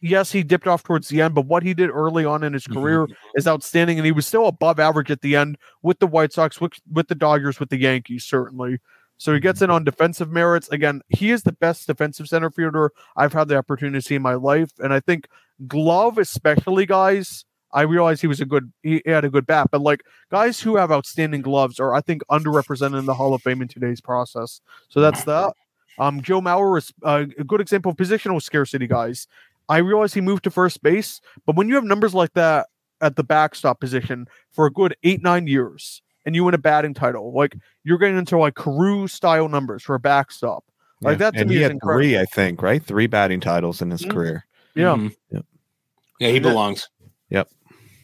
yes, he dipped off towards the end, but what he did early on in his career mm-hmm. is outstanding, and he was still above average at the end with the White Sox, with, with the Dodgers, with the Yankees, certainly. So he gets in on defensive merits. Again, he is the best defensive center fielder I've had the opportunity to see in my life. And I think glove, especially guys, I realize he was a good, he had a good bat, but like guys who have outstanding gloves are, I think, underrepresented in the Hall of Fame in today's process. So that's that. Um, Joe Mauer is uh, a good example of positional scarcity guys. I realize he moved to first base, but when you have numbers like that at the backstop position for a good eight, nine years, and you win a batting title, like you're getting into like Carew style numbers for a backstop. Yeah. Like that to and me he is had incredible. Three, I think, right? Three batting titles in his mm-hmm. career. Yeah. Mm-hmm. Yep. Yeah, he belongs. Yep.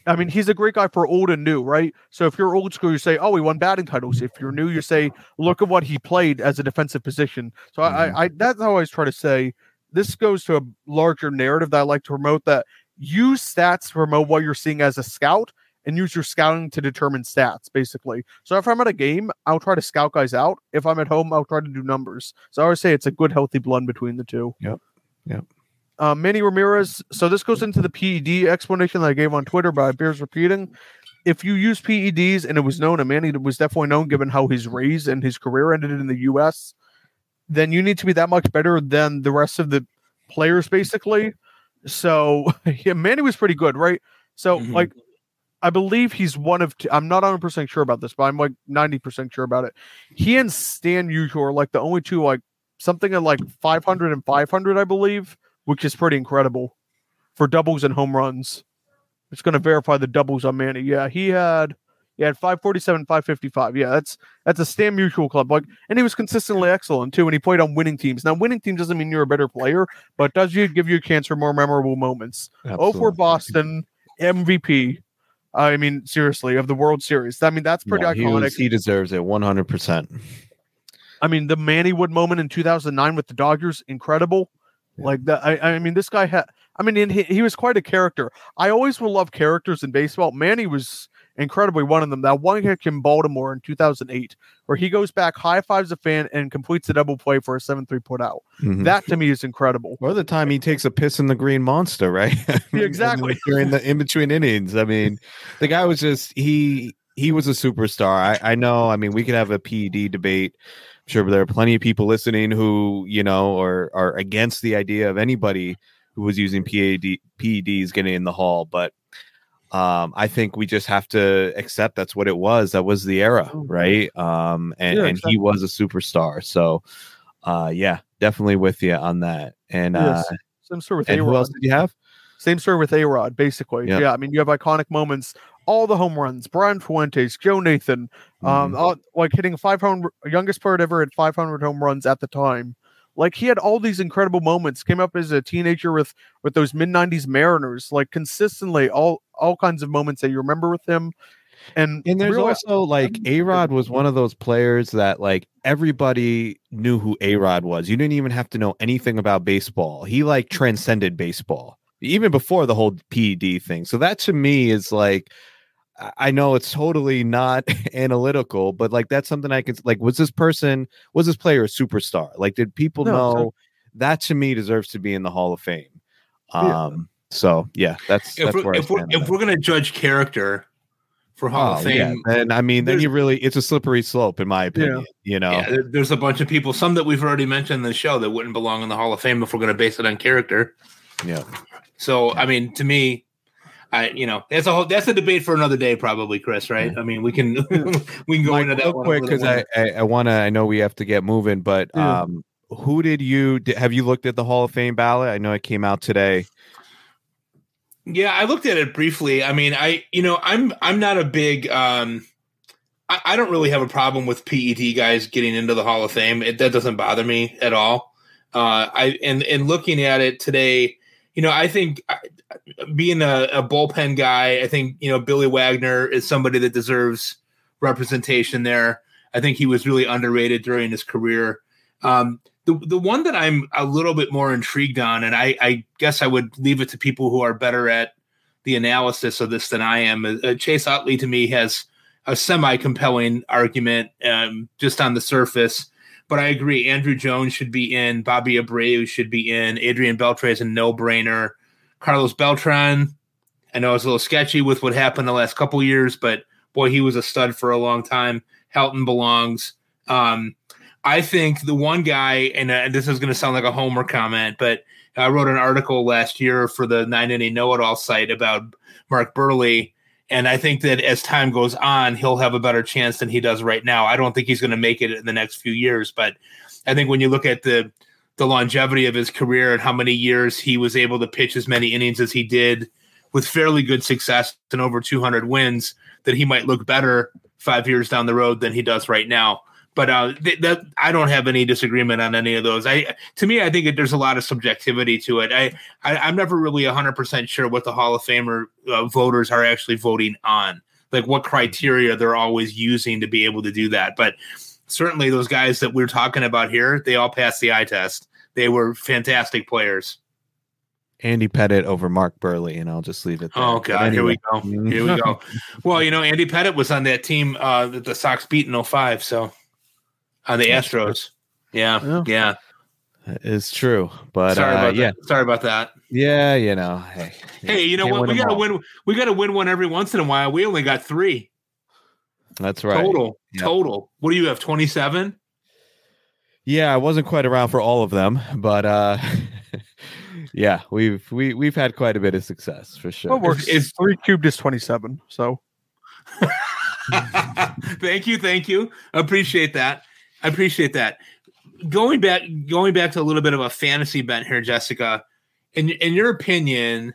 I mean, he's a great guy for old and new, right? So if you're old school, you say, oh, he won batting titles. If you're new, you say, look at what he played as a defensive position. So mm-hmm. I, I that's how I always try to say, this goes to a larger narrative that I like to promote, that use stats to promote what you're seeing as a scout, and use your scouting to determine stats, basically. So if I'm at a game, I'll try to scout guys out. If I'm at home, I'll try to do numbers. So I always say it's a good, healthy blend between the two. Yep, yep. Uh, Manny Ramirez. So this goes into the P E D explanation that I gave on Twitter, but it bears repeating. If you use P E Ds, and it was known, and Manny was definitely known given how he's raised and his career ended in the U S, then you need to be that much better than the rest of the players, basically. So yeah, Manny was pretty good, right? So mm-hmm. like... I believe he's one of two. I'm not one hundred percent sure about this, but I'm like ninety percent sure about it. He and Stan Musial are like the only two, like something at like five hundred and five hundred, I believe, which is pretty incredible for doubles and home runs. It's going to verify the doubles on Manny. Yeah, he had he had five forty-seven, five fifty-five. Yeah, that's that's a Stan Musial club. Like, and he was consistently excellent too, and he played on winning teams. Now, winning team doesn't mean you're a better player, but does you give you a chance for more memorable moments. Absolutely. oh for Boston, M V P. I mean, seriously, of the World Series. I mean, that's pretty yeah, iconic. He, was, he deserves it one hundred percent. I mean, the Manny Wood moment in two thousand nine with the Dodgers, incredible. Yeah. Like, the, I, I mean, this guy had, I mean, in, he, he was quite a character. I always will love characters in baseball. Manny was incredibly one of them. That one kick in Baltimore in two thousand eight, where he goes back, high fives a fan, and completes a double play for a seven three put out. Mm-hmm. That to me is incredible. Or the time he takes a piss in the Green Monster, right? I mean, exactly. During the in between innings, I mean, the guy was just he he was a superstar. I, I know. I mean, we could have a P E D debate. I'm sure there are plenty of people listening who you know are are against the idea of anybody who was using P A D P E Ds getting in the Hall, but. Um, I think we just have to accept that's what it was. That was the era, right? Um, and, yeah, exactly. and he was a superstar. So, uh, yeah, definitely with you on that. And uh, yes. Same story with A-Rod. Who else did you have? Same story with A-Rod, basically. Yep. Yeah, I mean, you have iconic moments. All the home runs, Brian Fuentes, Joe Nathan, um, mm-hmm. all, like hitting five hundred, youngest player ever at five hundred home runs at the time. Like, he had all these incredible moments, came up as a teenager with, with those mid-nineties Mariners, like, consistently all all kinds of moments that you remember with him. And, and there's also, like, A-Rod was one of those players that, like, everybody knew who A-Rod was. You didn't even have to know anything about baseball. He, like, transcended baseball, even before the whole P E D thing. So that, to me, is, like... I know it's totally not analytical, but like that's something I could like. Was this person, was this player a superstar? Like, did people no, know sorry. That to me deserves to be in the Hall of Fame? Um, yeah. So yeah, that's if that's we're, where if I we're if that. We're gonna judge character for Hall oh, of Fame, yeah. and I mean, then you really it's a slippery slope, in my opinion. Yeah. You know, yeah, there's a bunch of people, some that we've already mentioned in the show that wouldn't belong in the Hall of Fame if we're gonna base it on character. Yeah. So I mean, to me. I, you know, that's a whole, that's a debate for another day, probably, Chris. Right? I mean, we can we can go Mike, into that real one quick because I I, I want to. I know we have to get moving, but yeah. um, who did you did, have you looked at the Hall of Fame ballot? I know it came out today. Yeah, I looked at it briefly. I mean, I you know, I'm I'm not a big. Um, I, I don't really have a problem with P E D guys getting into the Hall of Fame. It, that doesn't bother me at all. Uh, I and and looking at it today. You know, I think being a, a bullpen guy, I think, you know, Billy Wagner is somebody that deserves representation there. I think he was really underrated during his career. Um, The the one that I'm a little bit more intrigued on, and I, I guess I would leave it to people who are better at the analysis of this than I am. Uh, Chase Utley, to me, has a semi-compelling argument um, just on the surface. But I agree, Andruw Jones should be in, Bobby Abreu should be in, Adrian Beltre is a no-brainer. Carlos Beltran, I know it's a little sketchy with what happened the last couple years, but boy, he was a stud for a long time. Helton belongs. Um, I think the one guy, and uh, this is going to sound like a homer comment, but I wrote an article last year for the Nine Inning Know-It-All site about Mark Buehrle, and I think that as time goes on, he'll have a better chance than he does right now. I don't think he's going to make it in the next few years, but I think when you look at the the longevity of his career and how many years he was able to pitch as many innings as he did with fairly good success and over two hundred wins, that he might look better five years down the road than he does right now. But uh, th- that, I don't have any disagreement on any of those. I, to me, I think that there's a lot of subjectivity to it. I, I, I'm never really one hundred percent sure what the Hall of Famer uh, voters are actually voting on, like what criteria they're always using to be able to do that. But certainly those guys that we're talking about here, they all passed the eye test. They were fantastic players. Andy Pettitte over Mark Buehrle, and I'll just leave it there. Oh, God, anyway. Here we go. Here we go. Well, you know, Andy Pettitte was on that team uh, that the Sox beat in oh five, so. On the Astros. Yeah. Well, yeah. It's true. But sorry about uh, yeah. that. Sorry about that. Yeah, you know. Hey, hey you know what? We gotta all. win we gotta win one every once in a while. We only got three. That's right. Total. Yep. Total. What do you have? twenty-seven? Yeah, I wasn't quite around for all of them, but uh yeah, we've we we've had quite a bit of success for sure. What works is three cubed is twenty-seven, so thank you, thank you. Appreciate that. I appreciate that. Going back, going back to a little bit of a fantasy bent here, Jessica. In in your opinion,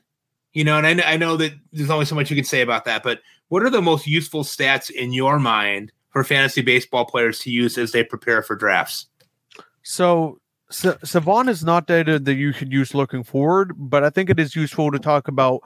you know, and I, I know that there's only so much you can say about that, but what are the most useful stats in your mind for fantasy baseball players to use as they prepare for drafts? So, so Savant is not data that you should use looking forward, but I think it is useful to talk about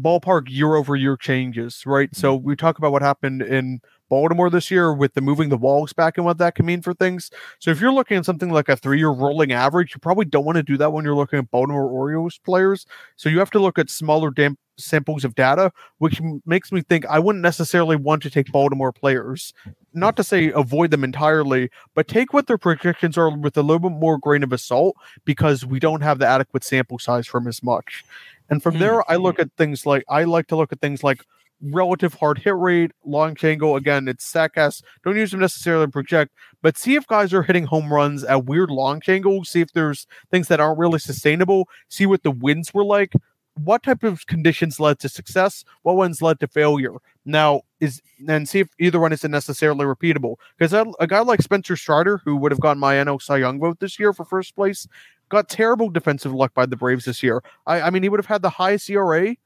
ballpark year over year changes, right? So we talk about what happened in Baltimore this year with the moving the walls back and what that can mean for things. So if you're looking at something like a three-year rolling average, you probably don't want to do that when you're looking at Baltimore Orioles players. So you have to look at smaller damp samples of data, which makes me think I wouldn't necessarily want to take Baltimore players. Not to say avoid them entirely, but take what their projections are with a little bit more grain of salt because we don't have the adequate sample size from as much. And from there, I look at things like I like to look at things like relative hard hit rate, launch angle. Again, it's Statcast. Don't use them necessarily to project, but see if guys are hitting home runs at weird launch angles. See if there's things that aren't really sustainable. See what the wins were like. What type of conditions led to success? What ones led to failure? Now is and see if either one isn't necessarily repeatable. Because a, a guy like Spencer Strider, who would have gotten my N L Cy Young vote this year for first place, got terrible defensive luck by the Braves this year. I, I mean, he would have had the highest E R A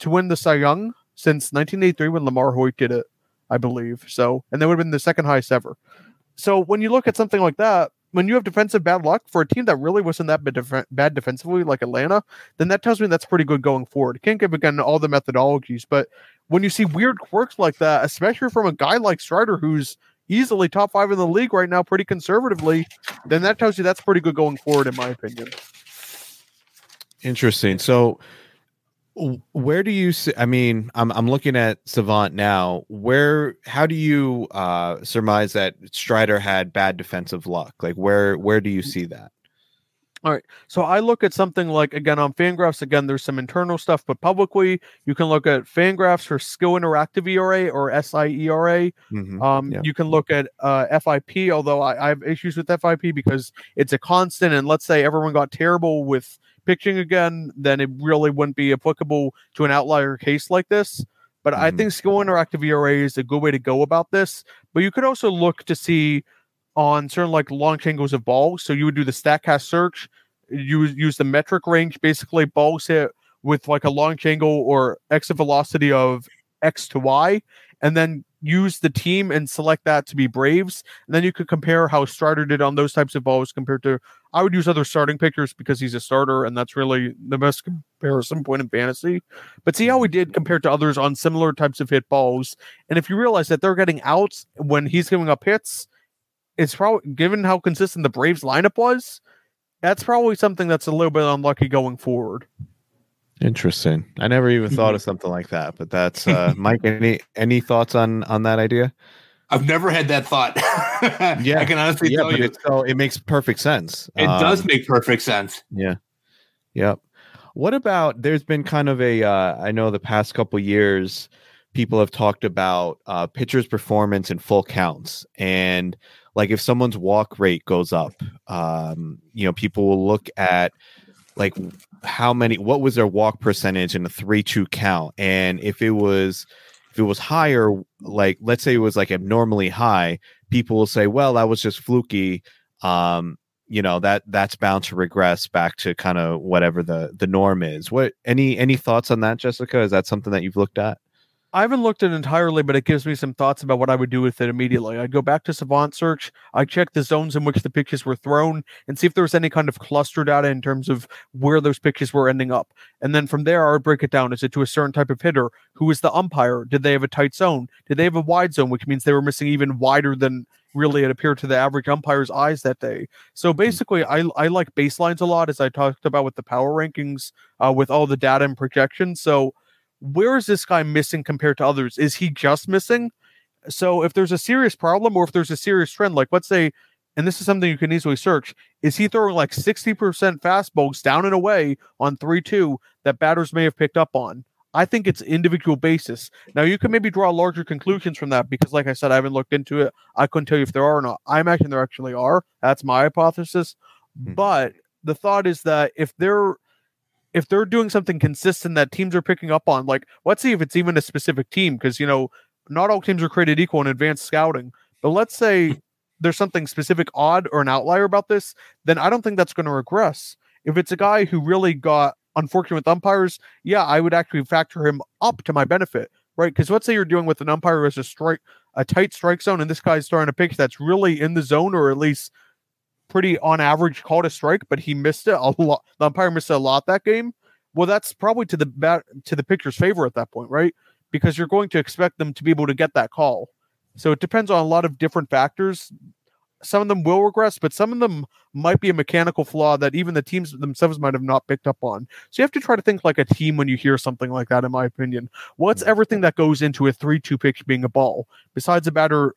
to win the Cy Young since nineteen eighty-three when Lamar Hoyt did it, I believe. So, and that would have been the second highest ever. So when you look at something like that, when you have defensive bad luck for a team that really wasn't that bad, bad defensively like Atlanta, then that tells me that's pretty good going forward. Can't give, again, all the methodologies, but when you see weird quirks like that, especially from a guy like Strider, who's easily top five in the league right now, pretty conservatively, then that tells you that's pretty good going forward, in my opinion. Interesting. So where do you see, I mean, I'm I'm looking at Savant now, where, how do you uh, surmise that Strider had bad defensive luck? Like where, where do you see that? All right. So I look at something like, again, on Fangraphs, again, there's some internal stuff, but publicly you can look at Fangraphs for skill interactive E R A or S I E R A. Mm-hmm. Um, yeah. You can look at uh, F I P, although I, I have issues with F I P because it's a constant. And let's say everyone got terrible with pitching again, then it really wouldn't be applicable to an outlier case like this. But mm-hmm. I think skill interactive E R A is a good way to go about this. But you could also look to see on certain like launch angles of balls. So you would do the Statcast search, you use the metric range, basically balls hit with like a launch angle or exit velocity of X to Y, and then use the team and select that to be Braves. And then you could compare how Strider did on those types of balls compared to, I would use other starting pitchers because he's a starter and that's really the best comparison point in fantasy. But see how he did compared to others on similar types of hit balls. And if you realize that they're getting outs when he's giving up hits, it's probably, given how consistent the Braves lineup was, that's probably something that's a little bit unlucky going forward. Interesting. I never even thought of something like that, but that's uh, Mike. Any any thoughts on on that idea? I've never had that thought. Yeah, I can honestly yeah, tell you. It, so it makes perfect sense. It um, does make perfect sense. Yeah. Yep. What about? There's been kind of a. Uh, I know the past couple years, people have talked about uh, pitchers' performance in full counts, and like if someone's walk rate goes up, um, you know, people will look at like how many, what was their walk percentage in a three two count, and if it was if it was higher, like let's say it was like abnormally high, people will say, well, that was just fluky. Um, you know, that that's bound to regress back to kind of whatever the the norm is. What any any thoughts on that, Jessica? Is that something that you've looked at? I haven't looked at it entirely, but it gives me some thoughts about what I would do with it immediately. I'd go back to Savant Search. I'd check the zones in which the pitches were thrown and see if there was any kind of cluster data in terms of where those pitches were ending up. And then from there, I would break it down. Is it to a certain type of hitter? Who is the umpire? Did they have a tight zone? Did they have a wide zone, which means they were missing even wider than really it appeared to the average umpire's eyes that day. So basically, I I like baselines a lot, as I talked about with the power rankings, uh, with all the data and projections. So where is this guy missing compared to others? Is he just missing? So if there's a serious problem or if there's a serious trend, like let's say, and this is something you can easily search, is he throwing like sixty percent fastballs down and away on three two that batters may have picked up on? I think it's individual basis. Now you can maybe draw larger conclusions from that because like I said, I haven't looked into it. I couldn't tell you if there are or not. I imagine there actually are. That's my hypothesis. Hmm. But the thought is that if they're If they're doing something consistent that teams are picking up on, like let's see if it's even a specific team, because you know not all teams are created equal in advanced scouting. But let's say there's something specific, odd, or an outlier about this, then I don't think that's going to regress. If it's a guy who really got unfortunate with umpires, yeah, I would actually factor him up to my benefit, right? Because let's say you're dealing with an umpire who has a strike, a tight strike zone, and this guy's throwing a pitch that's really in the zone, or at least pretty on average called a strike, but he missed it a lot. The umpire missed it a lot that game. Well, that's probably to the bat, to the pitcher's favor at that point, right? Because you're going to expect them to be able to get that call. So it depends on a lot of different factors. Some of them will regress, but some of them might be a mechanical flaw that even the teams themselves might have not picked up on. So you have to try to think like a team when you hear something like that, in my opinion. What's everything that goes into a three two pitch being a ball besides the batter,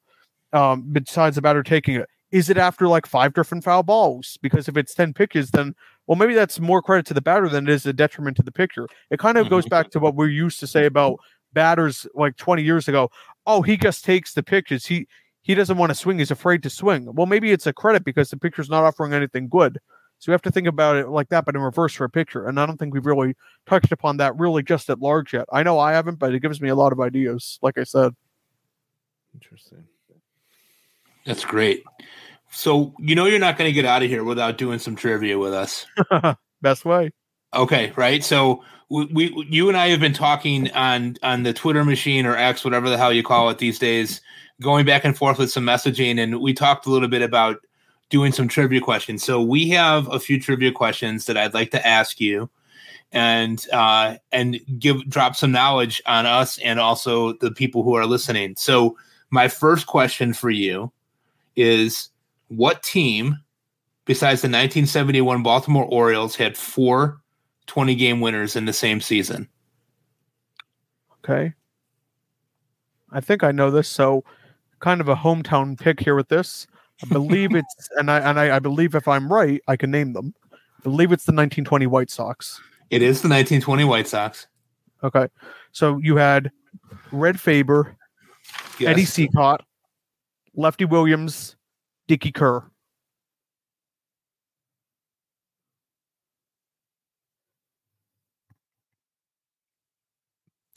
um, besides the batter taking it? Is it after like five different foul balls? Because if it's ten pitches, then, well, maybe that's more credit to the batter than it is a detriment to the pitcher. It kind of goes back to what we used to say about batters like twenty years ago. Oh, he just takes the pitches. He he doesn't want to swing. He's afraid to swing. Well, maybe it's a credit because the pitcher's not offering anything good. So we have to think about it like that, but in reverse for a pitcher. And I don't think we've really touched upon that really just at large yet. I know I haven't, but it gives me a lot of ideas, like I said. Interesting. That's great. So, you know, you're not going to get out of here without doing some trivia with us. Best way. Okay. Right. So we, we, you and I have been talking on, on the Twitter machine or X, whatever the hell you call it these days, going back and forth with some messaging. And we talked a little bit about doing some trivia questions. So we have a few trivia questions that I'd like to ask you and, uh, and give, drop some knowledge on us and also the people who are listening. So my first question for you is, what team besides the nineteen seventy-one Baltimore Orioles had four twenty-game winners in the same season? Okay. I think I know this, so kind of a hometown pick here with this. I believe it's and I and I, I believe if I'm right, I can name them. I believe it's the nineteen twenty White Sox. It is the nineteen twenty White Sox. Okay. So you had Red Faber, yes. Eddie Seacott, Lefty Williams, Dickie Kerr.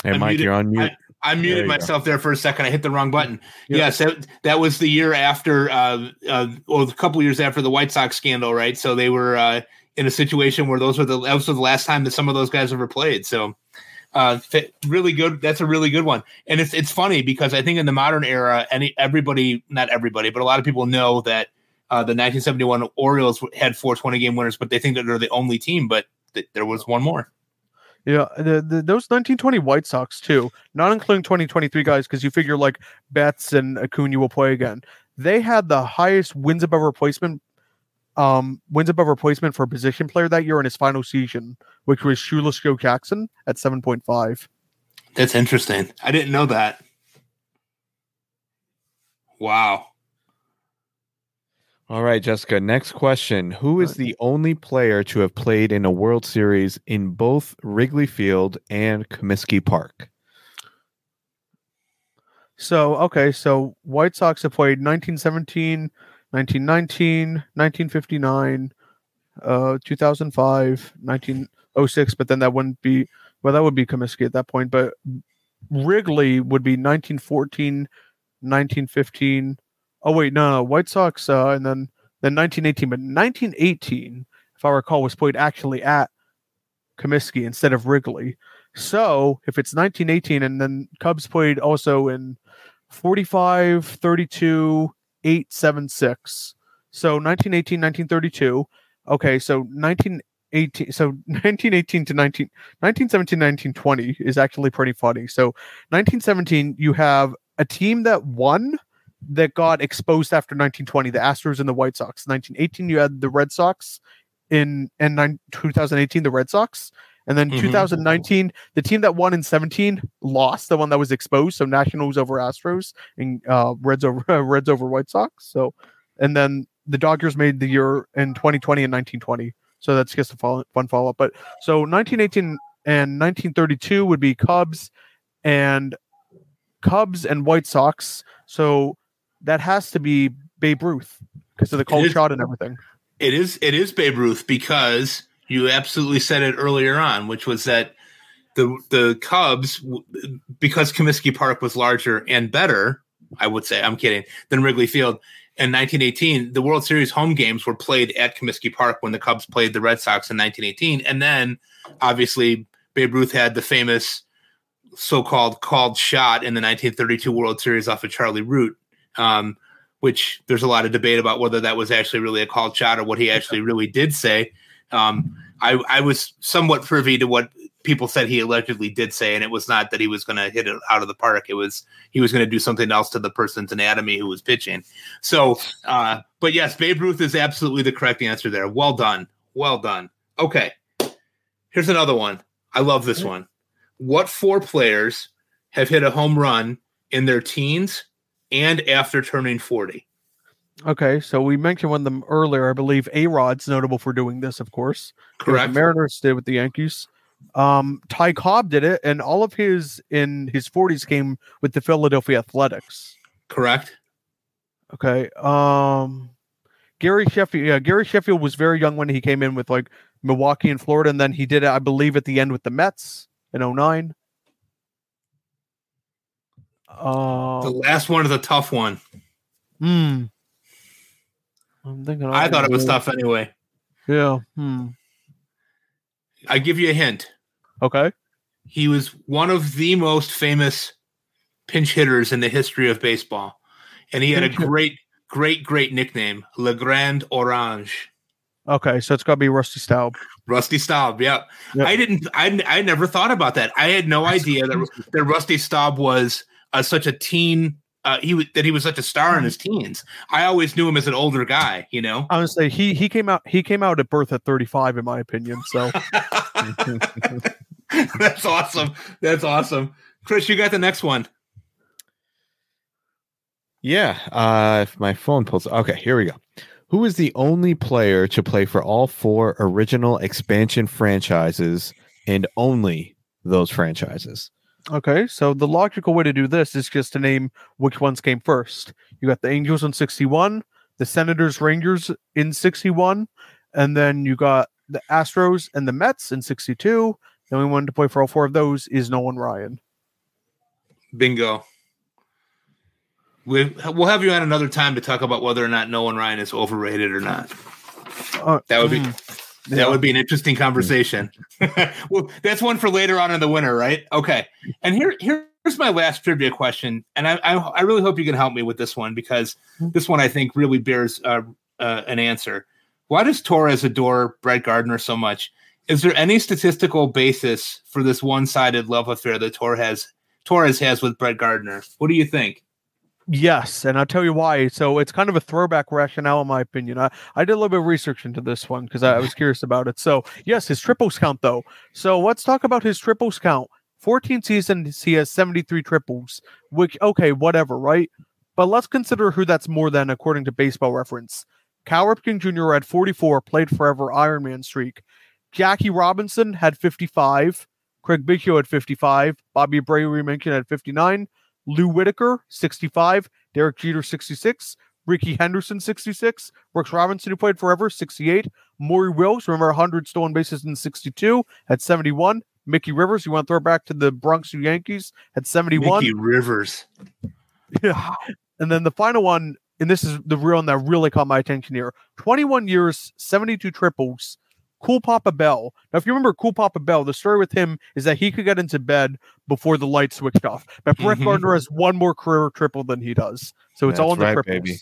Hey, Mike, you're on mute. I, I muted myself there for a second. I hit the wrong button. Yep. Yes, that, that was the year after, uh, uh, or a couple years after the White Sox scandal, right? So they were uh, in a situation where those were the that was the last time that some of those guys ever played. So. Uh, really good. That's a really good one, and it's it's funny because I think in the modern era, any everybody, not everybody, but a lot of people know that uh, the nineteen seventy-one Orioles had four twenty-game winners, but they think that they're the only team. But th- there was one more. Yeah, the, the, those nineteen twenty White Sox too, not including twenty twenty-three guys, because you figure like Betts and Acuna will play again. They had the highest wins above replacement, um, wins above replacement for a position player that year in his final season, which was Shoeless Joe Jackson at seven point five. That's interesting. I didn't know that. Wow. All right, Jessica, next question. Who is the only player to have played in a World Series in both Wrigley Field and Comiskey Park? So, okay, so White Sox have played nineteen seventeen, nineteen nineteen, nineteen fifty-nine, uh, two thousand five, nineteen oh six, but then that wouldn't be, well, that would be Comiskey at that point, but Wrigley would be nineteen fourteen, nineteen fifteen, Oh, wait, no, no, White Sox, uh, and then, then nineteen eighteen. But nineteen eighteen, if I recall, was played actually at Comiskey instead of Wrigley. So if it's nineteen eighteen, and then Cubs played also in forty-five, thirty-two, eight, seven, six. So nineteen eighteen, nineteen thirty-two. Okay, so nineteen eighteen, so nineteen eighteen to nineteen, nineteen seventeen, nineteen twenty is actually pretty funny. So nineteen seventeen, you have a team that won that got exposed after nineteen twenty, the Astros and the White Sox. nineteen eighteen, you had the Red Sox, in and nine, twenty eighteen, the Red Sox. And then mm-hmm. twenty nineteen, the team that won in seventeen lost, the one that was exposed. So Nationals over Astros and uh, Reds over Reds over White Sox. So, and then the Dodgers made the year in twenty twenty and nineteen twenty. So that's just a follow, fun follow-up. But so nineteen eighteen and nineteen thirty-two would be Cubs and Cubs and White Sox. So that has to be Babe Ruth because of the cold is, shot and everything. It is it is Babe Ruth because you absolutely said it earlier on, which was that the the Cubs, because Comiskey Park was larger and better, I would say, I'm kidding, than Wrigley Field. In nineteen eighteen, the World Series home games were played at Comiskey Park when the Cubs played the Red Sox in nineteen eighteen. And then, obviously, Babe Ruth had the famous so-called called shot in the nineteen thirty-two World Series off of Charlie Root. Um, which there's a lot of debate about whether that was actually really a called shot or what he actually really did say. Um, I, I was somewhat privy to what people said he allegedly did say, and it was not that he was going to hit it out of the park. It was he was going to do something else to the person's anatomy who was pitching. So, uh, but yes, Babe Ruth is absolutely the correct answer there. Well done. Well done. Okay. Here's another one. I love this one. What four players have hit a home run in their teens and after turning forty? Okay, so we mentioned one of them earlier. I believe A-Rod's notable for doing this, of course. Correct. The Mariners did with the Yankees. Um, Ty Cobb did it, and all of his in his forties came with the Philadelphia Athletics. Correct. Okay. Um, Gary Sheffield. Yeah, Gary Sheffield was very young when he came in with like Milwaukee and Florida, and then he did it, I believe, at the end with the Mets in oh nine. Uh, the last one is a tough one. Hmm. I'm thinking I thought it was tough anyway. Yeah. Hmm. I give you a hint. Okay. He was one of the most famous pinch hitters in the history of baseball, and he had a great, great, great nickname, Le Grand Orange. Okay, so it's got to be Rusty Staub. Rusty Staub, yeah. Yep. I didn't. I I never thought about that. I had no idea that that Rusty Staub was Uh, such a teen, uh, he w- that he was such a star in his teens. I always knew him as an older guy, you know. Honestly, he he came out he came out at birth at thirty-five, in my opinion. So that's awesome. That's awesome, Chris. You got the next one. Yeah, uh, if my phone pulls. Okay, here we go. Who is the only player to play for all four original expansion franchises and only those franchises? Okay, so the logical way to do this is just to name which ones came first. You got the Angels in sixty-one, the Senators, Rangers in sixty-one, and then you got the Astros and the Mets in sixty-two. The only one to play for all four of those is Nolan Ryan. Bingo. We've, we'll have you on another time to talk about whether or not Nolan Ryan is overrated or not. Uh, that would be... Mm. That yeah. would be an interesting conversation. Well, that's one for later on in the winter, right? Okay. And here, here's my last trivia question. And I, I, I really hope you can help me with this one, because this one I think really bears uh, uh, an answer. Why does Torres adore Brett Gardner so much? Is there any statistical basis for this one-sided love affair that Torres Torres has with Brett Gardner? What do you think? Yes, and I'll tell you why. So it's kind of a throwback rationale, in my opinion. I, I did a little bit of research into this one because I, I was curious about it. So, yes, his triples count, though. So let's talk about his triples count. fourteen seasons, he has seventy-three triples, which, okay, whatever, right? But let's consider who that's more than, according to Baseball Reference. Cal Ripken Junior had forty-four, played forever, Ironman streak. Jackie Robinson had fifty-five. Craig Biggio had fifty-five. Bobby Abreu, we mentioned, had fifty-nine. Lou Whitaker, sixty-five. Derek Jeter, sixty-six. Ricky Henderson, sixty-six. Brooks Robinson, who played forever, sixty-eight. Maury Wills, remember, one hundred stolen bases in sixty-two, at seventy-one. Mickey Rivers, you want to throw back to the Bronx Yankees, at seventy-one. Mickey Rivers. Yeah. And then the final one, and this is the real one that really caught my attention here. twenty-one years, seventy-two triples. Cool Papa Bell. Now, if you remember Cool Papa Bell, the story with him is that he could get into bed before the light switched off. But Brett mm-hmm. Gardner has one more career triple than he does. So it's That's all in the right, triples. Baby.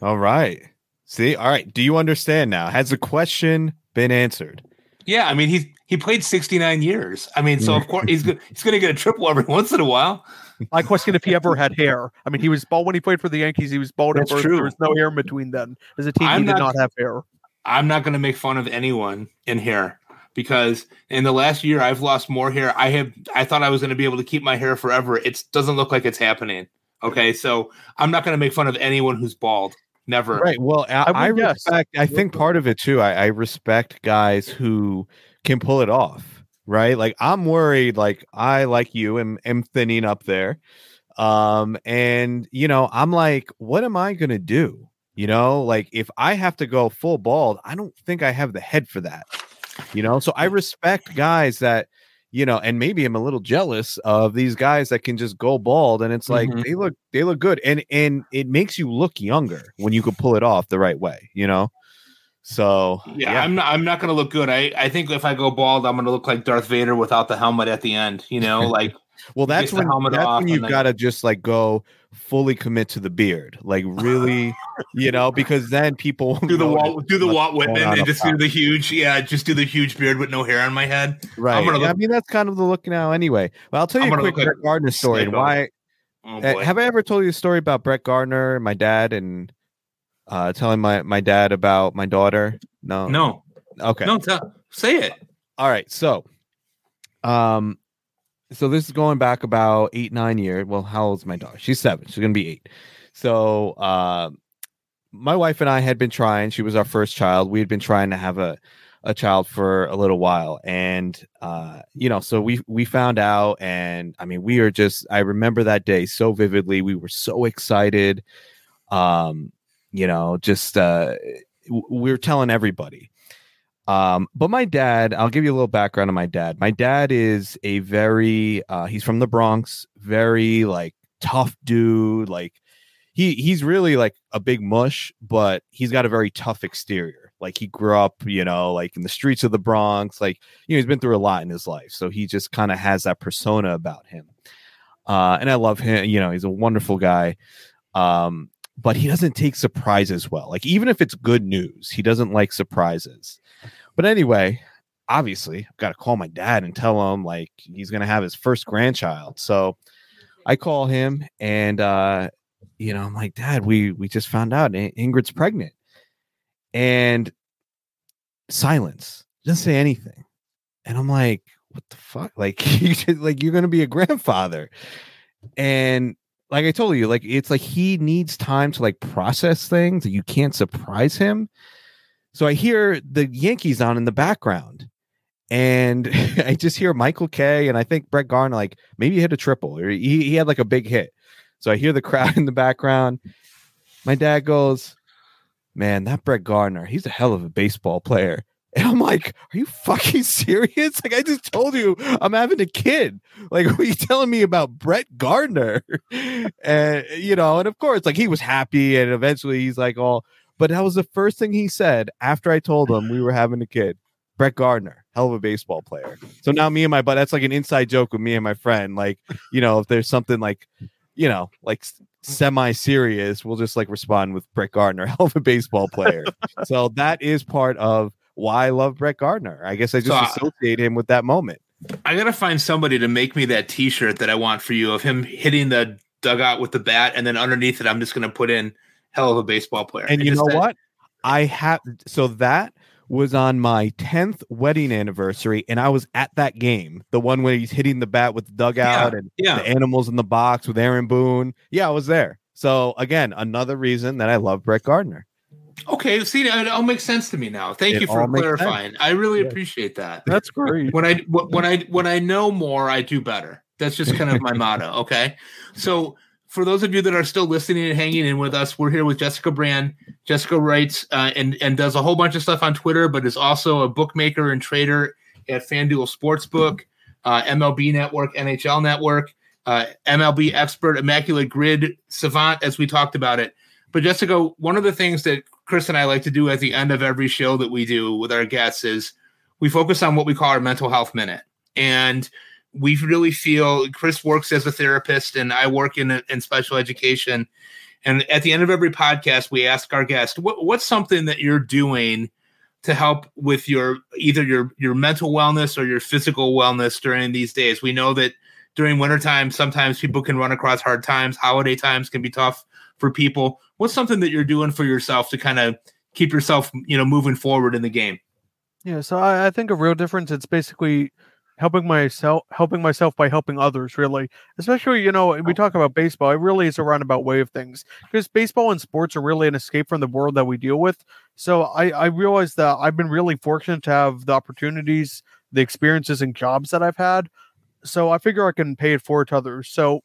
All right. See? All right. Do you understand now? Has the question been answered? Yeah. I mean, he's, he played sixty-nine years. I mean, so of course he's, go- he's going to get a triple every once in a while. I question if he ever had hair. I mean, he was bald when he played for the Yankees. He was bald. That's at birth. True. There was no hair in between then. As a team, I'm he did not-, not have hair. I'm not going to make fun of anyone in hair because in the last year I've lost more hair. I have. I thought I was going to be able to keep my hair forever. It doesn't look like it's happening. Okay, so I'm not going to make fun of anyone who's bald. Never. Right. Well, I, I, I respect. Guess. I think part of it too. I, I respect guys who can pull it off. Right. Like I'm worried. Like I, like you, am am thinning up there, um, and you know I'm like, what am I going to do? You know, like if I have to go full bald, I don't think I have the head for that, you know, so I respect guys that, you know, and maybe I'm a little jealous of these guys that can just go bald. And it's like, mm-hmm. they look, they look good. And, and it makes you look younger when you can pull it off the right way, you know? So, yeah, yeah. I'm not, I'm not going to look good. I, I think if I go bald, I'm going to look like Darth Vader without the helmet at the end, you know, like. Well, that's when, that's when you've got to just like go fully commit to the beard, like really, you know, because then people do the Walt, do the Walt Whitman and just do the huge, yeah, just do the huge beard with no hair on my head. Right. Yeah, look, I mean, that's kind of the look now, anyway. Well, I'll tell you I'm a quick Brett Gardner story. And why? Oh, uh, have I ever told you a story about Brett Gardner, my dad, and uh, telling my my dad about my daughter? No, no, okay, no, t- say it. All right, so, um. So this is going back about eight, nine years. Well, how old is my daughter? She's seven. She's going to be eight. So uh, my wife and I had been trying. She was our first child. We had been trying to have a, a child for a little while. And, uh, you know, so we we found out. And, I mean, we are just – I remember that day so vividly. We were so excited. Um, you know, just uh, we were telling everybody. Um, but my dad, I'll give you a little background on my dad. My dad is a very, uh, he's from the Bronx, very like tough dude. Like he, he's really like a big mush, but he's got a very tough exterior. Like he grew up, you know, like in the streets of the Bronx, like, you know, he's been through a lot in his life. So he just kind of has that persona about him. Uh, and I love him, you know, he's a wonderful guy. Um, but he doesn't take surprises well. Like even if it's good news, he doesn't like surprises. But anyway, obviously, I've got to call my dad and tell him like he's going to have his first grandchild. So I call him and, uh, you know, I'm like, Dad, we we just found out Ingrid's pregnant. And silence, doesn't say anything. And I'm like, what the fuck? Like, like you're going to be a grandfather. And like I told you, like it's like he needs time to like process things. You can't surprise him. So I hear the Yankees on in the background, and I just hear Michael Kay, and I think Brett Gardner, like, maybe he hit a triple, or he, he had, like, a big hit. So I hear the crowd in the background. My dad goes, man, that Brett Gardner, he's a hell of a baseball player. And I'm like, are you fucking serious? Like, I just told you I'm having a kid. Like, what are you telling me about Brett Gardner? And, you know, and, of course, like, he was happy, and eventually he's like, all. But that was the first thing he said after I told him we were having a kid. Brett Gardner, hell of a baseball player. So now me and my buddy, that's like an inside joke with me and my friend. Like, you know, if there's something like, you know, like semi-serious, we'll just like respond with Brett Gardner, hell of a baseball player. So that is part of why I love Brett Gardner. I guess I just so associate I, him with that moment. I got to find somebody to make me that T-shirt that I want for you of him hitting the dugout with the bat, and then underneath it, I'm just going to put in hell of a baseball player. And I you know said, what? I have so that was on my tenth wedding anniversary, and I was at that game, the one where he's hitting the bat with the dugout yeah, and yeah. the animals in the box with Aaron Boone. Yeah, I was there. So again, another reason that I love Brett Gardner. Okay, see, it all makes sense to me now. Thank it you for clarifying. I really yeah. appreciate that. That's great. When I when I when I know more, I do better. That's just kind of my motto. Okay, so for those of you that are still listening and hanging in with us, we're here with Jessica Brand. Jessica writes uh, and and does a whole bunch of stuff on Twitter, but is also a bookmaker and trader at FanDuel Sportsbook, uh, M L B Network, N H L Network, uh, M L B expert, Immaculate Grid, Savant, as we talked about it. But Jessica, one of the things that Chris and I like to do at the end of every show that we do with our guests is we focus on what we call our mental health minute. And we really feel Chris works as a therapist and I work in, in special education. And at the end of every podcast, we ask our guest, what, what's something that you're doing to help with your, either your, your mental wellness or your physical wellness during these days? We know that during wintertime, sometimes people can run across hard times. Holiday times can be tough for people. What's something that you're doing for yourself to kind of keep yourself, you know, moving forward in the game? Yeah. So I, I think a real difference, it's basically helping myself, helping myself by helping others, really, especially, you know, we talk about baseball. It really is a roundabout way of things because baseball and sports are really an escape from the world that we deal with. So I, I realized that I've been really fortunate to have the opportunities, the experiences and jobs that I've had. So I figure I can pay it forward to others. So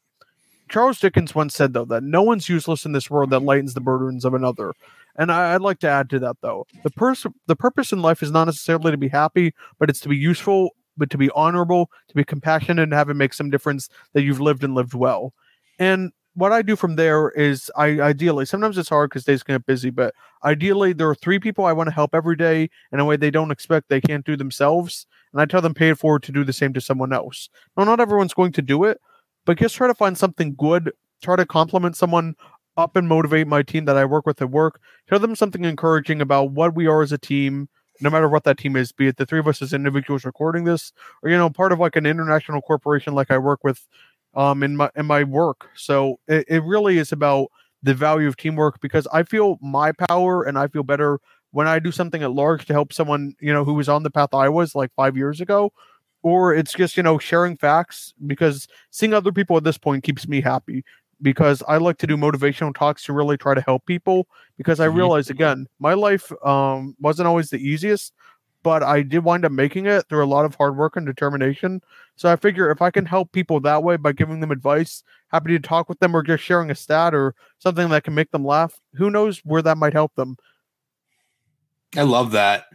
Charles Dickens once said, though, that no one's useless in this world that lightens the burdens of another. And I, I'd like to add to that, though, the pers- the purpose in life is not necessarily to be happy, but it's to be useful, but to be honorable, to be compassionate, and have it make some difference that you've lived and lived well. And what I do from there is I ideally, sometimes it's hard because days can get busy, but ideally there are three people I want to help every day in a way they don't expect they can't do themselves. And I tell them pay it forward to do the same to someone else. Now, not everyone's going to do it, but just try to find something good, try to compliment someone, up and motivate my team that I work with at work, tell them something encouraging about what we are as a team, no matter what that team is, be it the three of us as individuals recording this, or, you know, part of like an international corporation like I work with um, in my in my work. So it, it really is about the value of teamwork because I feel my power and I feel better when I do something at large to help someone, you know, who was on the path I was like five years ago, or it's just, you know, sharing facts because seeing other people at this point keeps me happy because I like to do motivational talks to really try to help people because I realized, again, my life um, wasn't always the easiest, but I did wind up making it through a lot of hard work and determination. So I figure if I can help people that way by giving them advice, happy to talk with them or just sharing a stat or something that can make them laugh, who knows where that might help them. I love that.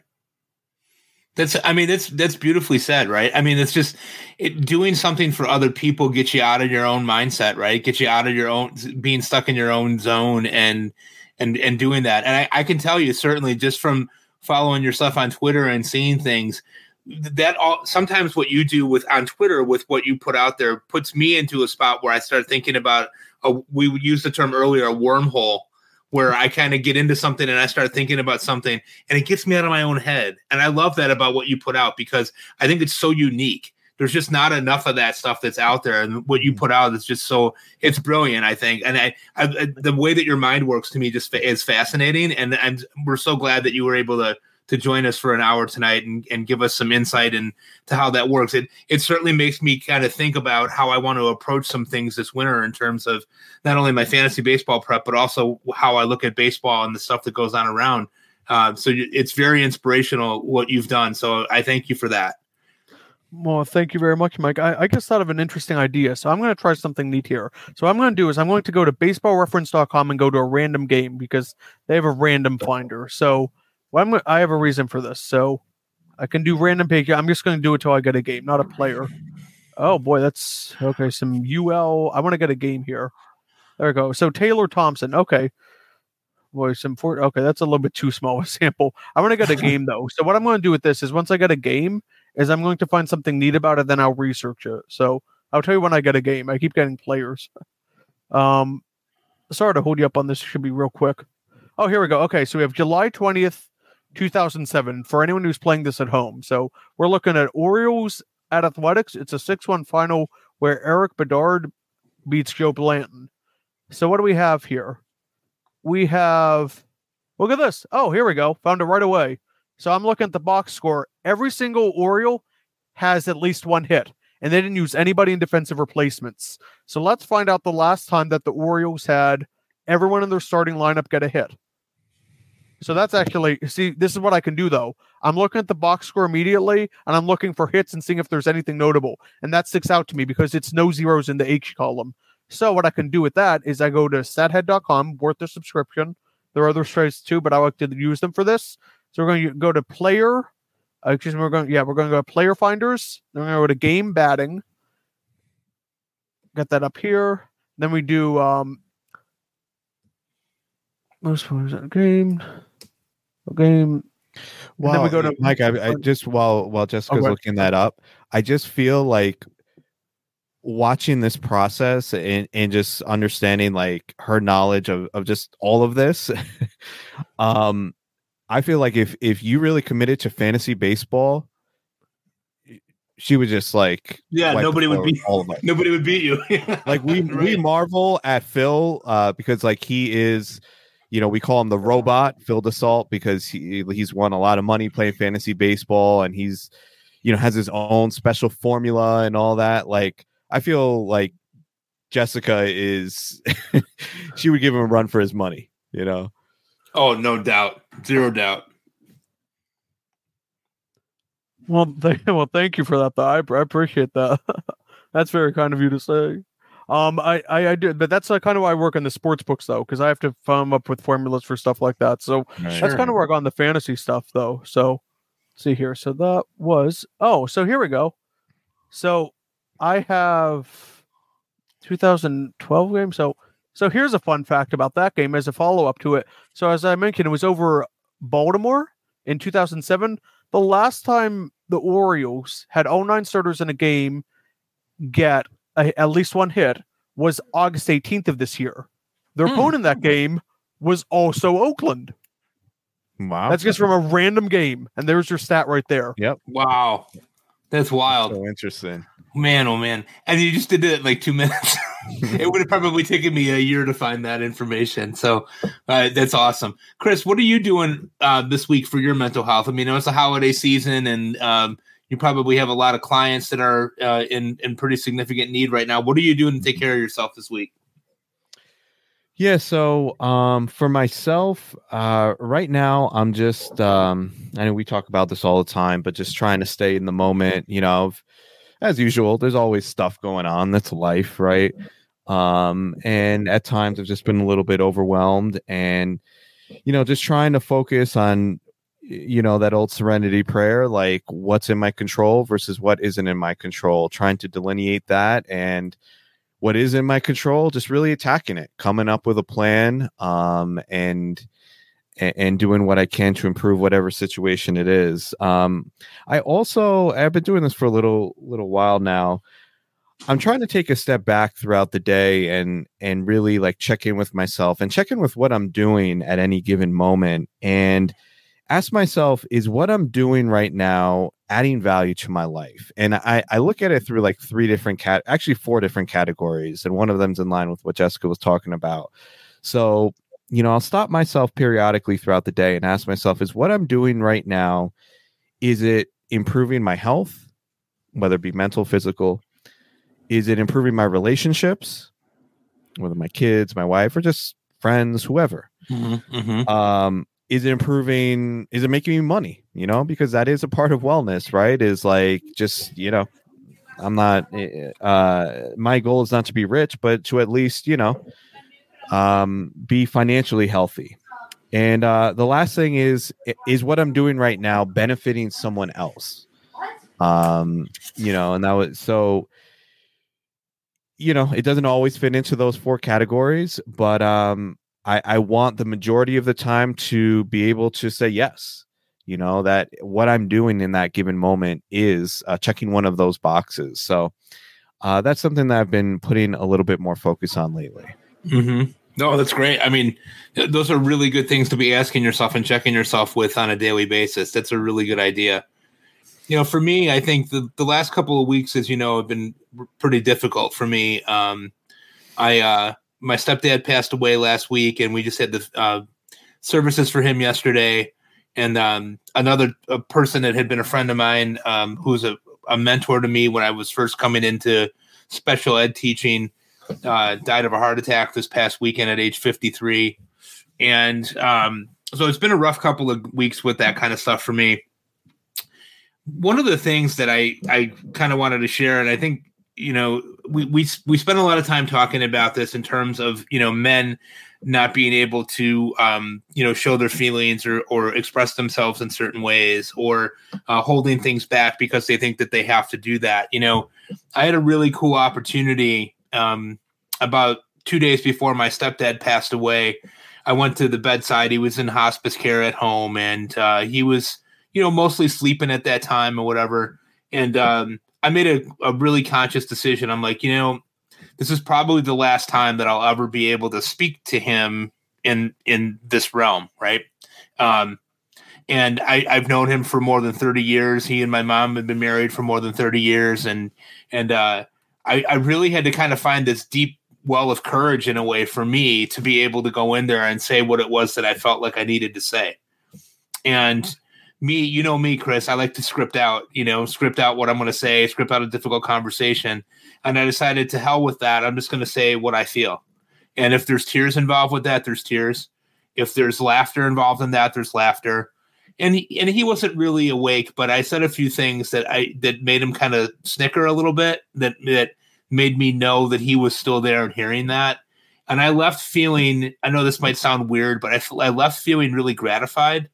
That's, I mean, that's, that's beautifully said, right? I mean, it's just it, doing something for other people gets you out of your own mindset, right? Gets you out of your own, being stuck in your own zone and, and, and doing that. And I, I can tell you certainly just from following your stuff on Twitter and seeing things that all, sometimes what you do with on Twitter with what you put out there puts me into a spot where I start thinking about a, we used the term earlier, a wormhole, where I kind of get into something and I start thinking about something and it gets me out of my own head. And I love that about what you put out because I think it's so unique. There's just not enough of that stuff that's out there. And what you put out is just so it's brilliant, I think. And I, I the way that your mind works to me just is fascinating. And I'm, we're so glad that you were able to, to join us for an hour tonight and, and give us some insight into how that works. It it certainly makes me kind of think about how I want to approach some things this winter in terms of not only my fantasy baseball prep, but also how I look at baseball and the stuff that goes on around. Uh, so you, it's very inspirational what you've done. So I thank you for that. Well, thank you very much, Mike. I, I just thought of an interesting idea. So I'm going to try something neat here. So what I'm going to do is I'm going to go to baseball reference dot com and go to a random game because they have a random finder. So Well, I'm, I have a reason for this, so I can do random page. I'm just going to do it till I get a game, not a player. Oh, boy, that's... Okay, some U L. I want to get a game here. There we go. So Taylor Thompson. Okay. Boy, some four, okay, that's a little bit too small a sample. I want to get a game, though. So what I'm going to do with this is once I get a game, is I'm going to find something neat about it, then I'll research it. So I'll tell you when I get a game. I keep getting players. Um, sorry to hold you up on this. It should be real quick. Oh, here we go. Okay, so we have July twentieth. two thousand seven for anyone who's playing this at home. So we're looking at Orioles at Athletics. It's a six one final where Eric Bedard beats Joe Blanton. So what do we have here? We have, look at this. Oh, here we go. Found it right away. So I'm looking at the box score. Every single Oriole has at least one hit, and they didn't use anybody in defensive replacements. So let's find out the last time that the Orioles had everyone in their starting lineup get a hit. So that's actually, see, this is what I can do though. I'm looking at the box score immediately, and I'm looking for hits and seeing if there's anything notable. And that sticks out to me because it's no zeros in the H column. So what I can do with that is I go to stathead dot com, worth their subscription. There are other trades too, but I like to use them for this. So we're going to go to player, uh, excuse me, we're going, yeah, we're going to go to player finders. Then we're going to go to game batting. Get that up here. Then we do um, most players on game. Game. Well, then we go to Mike. I, I just while while Jessica's okay. looking that up, I just feel like watching this process and, and just understanding like her knowledge of, of just all of this. um, I feel like if if you really committed to fantasy baseball, she would just like yeah nobody would beat all of us. Nobody would beat you. Like we right. we marvel at Phil uh, because like he is. You know, we call him the robot, Phil DeSalt, because he he's won a lot of money playing fantasy baseball, and he's, you know, has his own special formula and all that. Like, I feel like Jessica is, she would give him a run for his money, you know? Oh, no doubt. Zero doubt. Well, th- well thank you for that, though. I, I appreciate that. That's very kind of you to say. Um, I, I, I do, but that's uh, kind of why I work on the sports books though, because I have to come up with formulas for stuff like that. So sure. That's kind of where I got on the fantasy stuff though. So let's see here. So that was, oh, so here we go. So I have two thousand twelve game. So, so here's a fun fact about that game as a follow up to it. So as I mentioned, it was over Baltimore in two thousand seven. The last time the Orioles had all nine starters in a game get A, at least one hit was August eighteenth of this year. Their mm. opponent in that game was also Oakland. Wow. That's just from a random game. And there's your stat right there. Yep. Wow. That's wild. That's so interesting. Man, oh man. And you just did it in like two minutes. It would have probably taken me a year to find that information. So uh, that's awesome. Chris, what are you doing uh, this week for your mental health? I mean, it's the holiday season and, um, you probably have a lot of clients that are uh, in, in pretty significant need right now. What are you doing to take care of yourself this week? Yeah. So um, for myself uh, right now, I'm just, um, I know we talk about this all the time, but just trying to stay in the moment, you know, as usual, there's always stuff going on. That's life. Right. Um, and at times I've just been a little bit overwhelmed and, you know, just trying to focus on, you know, that old serenity prayer, like what's in my control versus what isn't in my control, trying to delineate that, and what is in my control, just really attacking it, coming up with a plan, um, and, and doing what I can to improve whatever situation it is. Um, I also, I've been doing this for a little, little while now. I'm trying to take a step back throughout the day and, and really like check in with myself and check in with what I'm doing at any given moment. And ask myself, is what I'm doing right now adding value to my life? And I, I look at it through like three different cat, actually four different categories. And one of them's in line with what Jessica was talking about. So, you know, I'll stop myself periodically throughout the day and ask myself, is what I'm doing right now, is it improving my health, whether it be mental, physical? Is it improving my relationships, whether my kids, my wife, or just friends, whoever? Mm-hmm, mm-hmm. Um, Is it improving? Is it making me money? You know, because that is a part of wellness, right? Is like just, you know, I'm not, uh, my goal is not to be rich, but to at least, you know, um, be financially healthy. And uh, the last thing is, is what I'm doing right now benefiting someone else? Um, you know, and that was so, you know, it doesn't always fit into those four categories, but, um, I, I want the majority of the time to be able to say yes, you know, that what I'm doing in that given moment is uh, checking one of those boxes. So uh, that's something that I've been putting a little bit more focus on lately. Mm-hmm. No, that's great. I mean, those are really good things to be asking yourself and checking yourself with on a daily basis. That's a really good idea. You know, for me, I think the, the last couple of weeks, as you know, have been pretty difficult for me. Um, I uh, my stepdad passed away last week, and we just had the uh, services for him yesterday. And um, another a person that had been a friend of mine, um, who was a, a mentor to me when I was first coming into special ed teaching, uh, died of a heart attack this past weekend at age fifty-three. And um, so it's been a rough couple of weeks with that kind of stuff for me. One of the things that I, I kind of wanted to share, and I think, you know, we, we, we spent a lot of time talking about this in terms of, you know, men not being able to, um, you know, show their feelings or, or express themselves in certain ways, or uh, holding things back because they think that they have to do that. You know, I had a really cool opportunity um, about two days before my stepdad passed away. I went to the bedside. He was in hospice care at home, and uh, he was, you know, mostly sleeping at that time or whatever. And um, I made a, a really conscious decision. I'm like, you know, this is probably the last time that I'll ever be able to speak to him in in this realm, right? Um, and I, I've known him for more than thirty years. He and my mom have been married for more than thirty years. And and uh, I, I really had to kind of find this deep well of courage in a way for me to be able to go in there and say what it was that I felt like I needed to say. And me, you know me, Chris, I like to script out, you know, script out what I'm going to say, script out a difficult conversation. And I decided to hell with that. I'm just going to say what I feel. And if there's tears involved with that, there's tears. If there's laughter involved in that, there's laughter. And he, and he wasn't really awake, but I said a few things that I that made him kind of snicker a little bit, that that made me know that he was still there and hearing that. And I left feeling, I know this might sound weird, but I, I left feeling really gratified,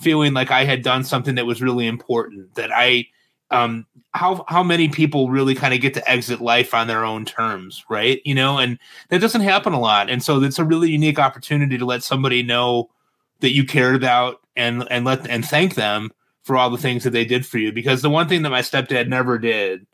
feeling like I had done something that was really important, that I, um, how, how many people really kind of get to exit life on their own terms. Right. You know, and that doesn't happen a lot. And so it's a really unique opportunity to let somebody know that you cared about and, and let, and thank them for all the things that they did for you. Because the one thing that my stepdad never did,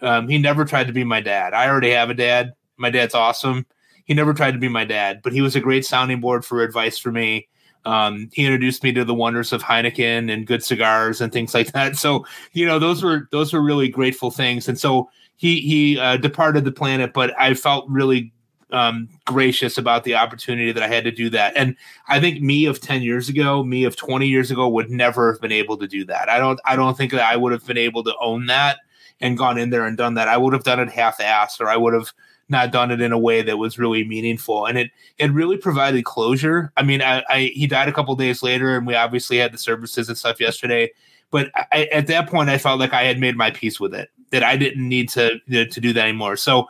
um, he never tried to be my dad. I already have a dad. My dad's awesome. He never tried to be my dad, but he was a great sounding board for advice for me. Um, he introduced me to the wonders of Heineken and good cigars and things like that. So, you know, those were, those were really grateful things. And so he, he, uh, departed the planet, but I felt really, um, gracious about the opportunity that I had to do that. And I think me of ten years ago, me of twenty years ago would never have been able to do that. I don't, I don't think that I would have been able to own that and gone in there and done that. I would have done it half-assed, or I would have not done it in a way that was really meaningful. And it, it really provided closure. I mean, I, I he died a couple of days later, and we obviously had the services and stuff yesterday, but I, at that point I felt like I had made my peace with it, that I didn't need to, to do that anymore. So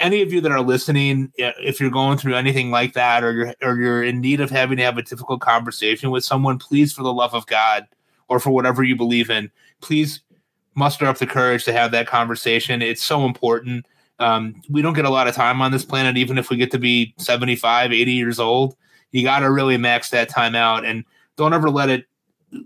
any of you that are listening, if you're going through anything like that, or you're, or you're in need of having to have a difficult conversation with someone, please, for the love of God, or for whatever you believe in, please muster up the courage to have that conversation. It's so important. Um, we don't get a lot of time on this planet, even if we get to be seventy-five, eighty years old. You got to really max that time out, and don't ever let it,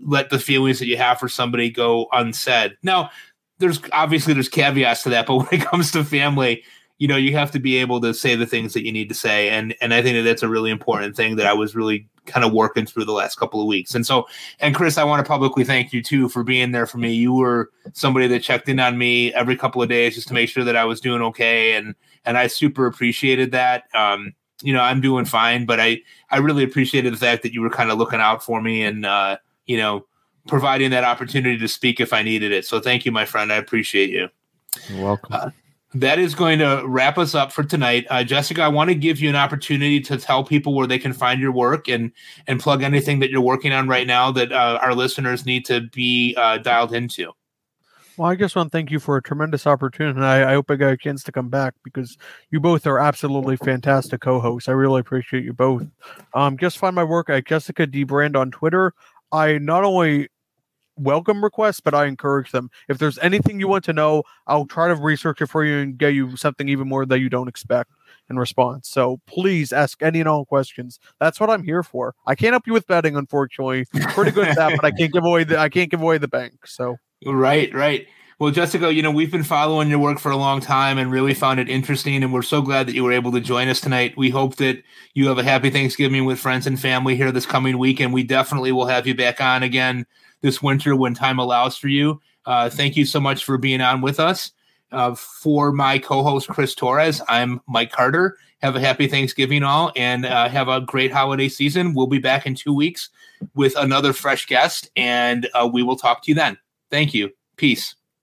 let the feelings that you have for somebody go unsaid. Now, there's obviously there's caveats to that, but when it comes to family, you know, you have to be able to say the things that you need to say. And, and I think that that's a really important thing that I was really kind of working through the last couple of weeks. And so, and Chris, I want to publicly thank you too for being there for me. You were somebody that checked in on me every couple of days just to make sure that I was doing okay. And, and I super appreciated that. Um, you know, I'm doing fine, but I, I really appreciated the fact that you were kind of looking out for me and, uh, you know, providing that opportunity to speak if I needed it. So thank you, my friend. I appreciate you. You're welcome. Uh, That is going to wrap us up for tonight. Uh, Jessica, I want to give you an opportunity to tell people where they can find your work and and plug anything that you're working on right now that uh, our listeners need to be uh, dialed into. Well, I just want to thank you for a tremendous opportunity. And I, I hope I got a chance to come back, because you both are absolutely fantastic co-hosts. I really appreciate you both. Um, just find my work at Jessica D. Brand on Twitter. I not only welcome requests, but I encourage them. If there's anything you want to know, I'll try to research it for you and get you something even more that you don't expect in response. So please ask any and all questions. That's what I'm here for. I can't help you with betting, unfortunately. Pretty good at that, but I can't give away the I can't give away the bank. So right, right. Well, Jessica, you know, we've been following your work for a long time and really found it interesting, and we're so glad that you were able to join us tonight. We hope that you have a happy Thanksgiving with friends and family here this coming week, and we definitely will have you back on again this winter when time allows for you. Uh, thank you so much for being on with us. Uh, for my co-host, Chris Torres, I'm Mike Carter. Have a happy Thanksgiving all, and uh, have a great holiday season. We'll be back in two weeks with another fresh guest, and uh, we will talk to you then. Thank you. Peace.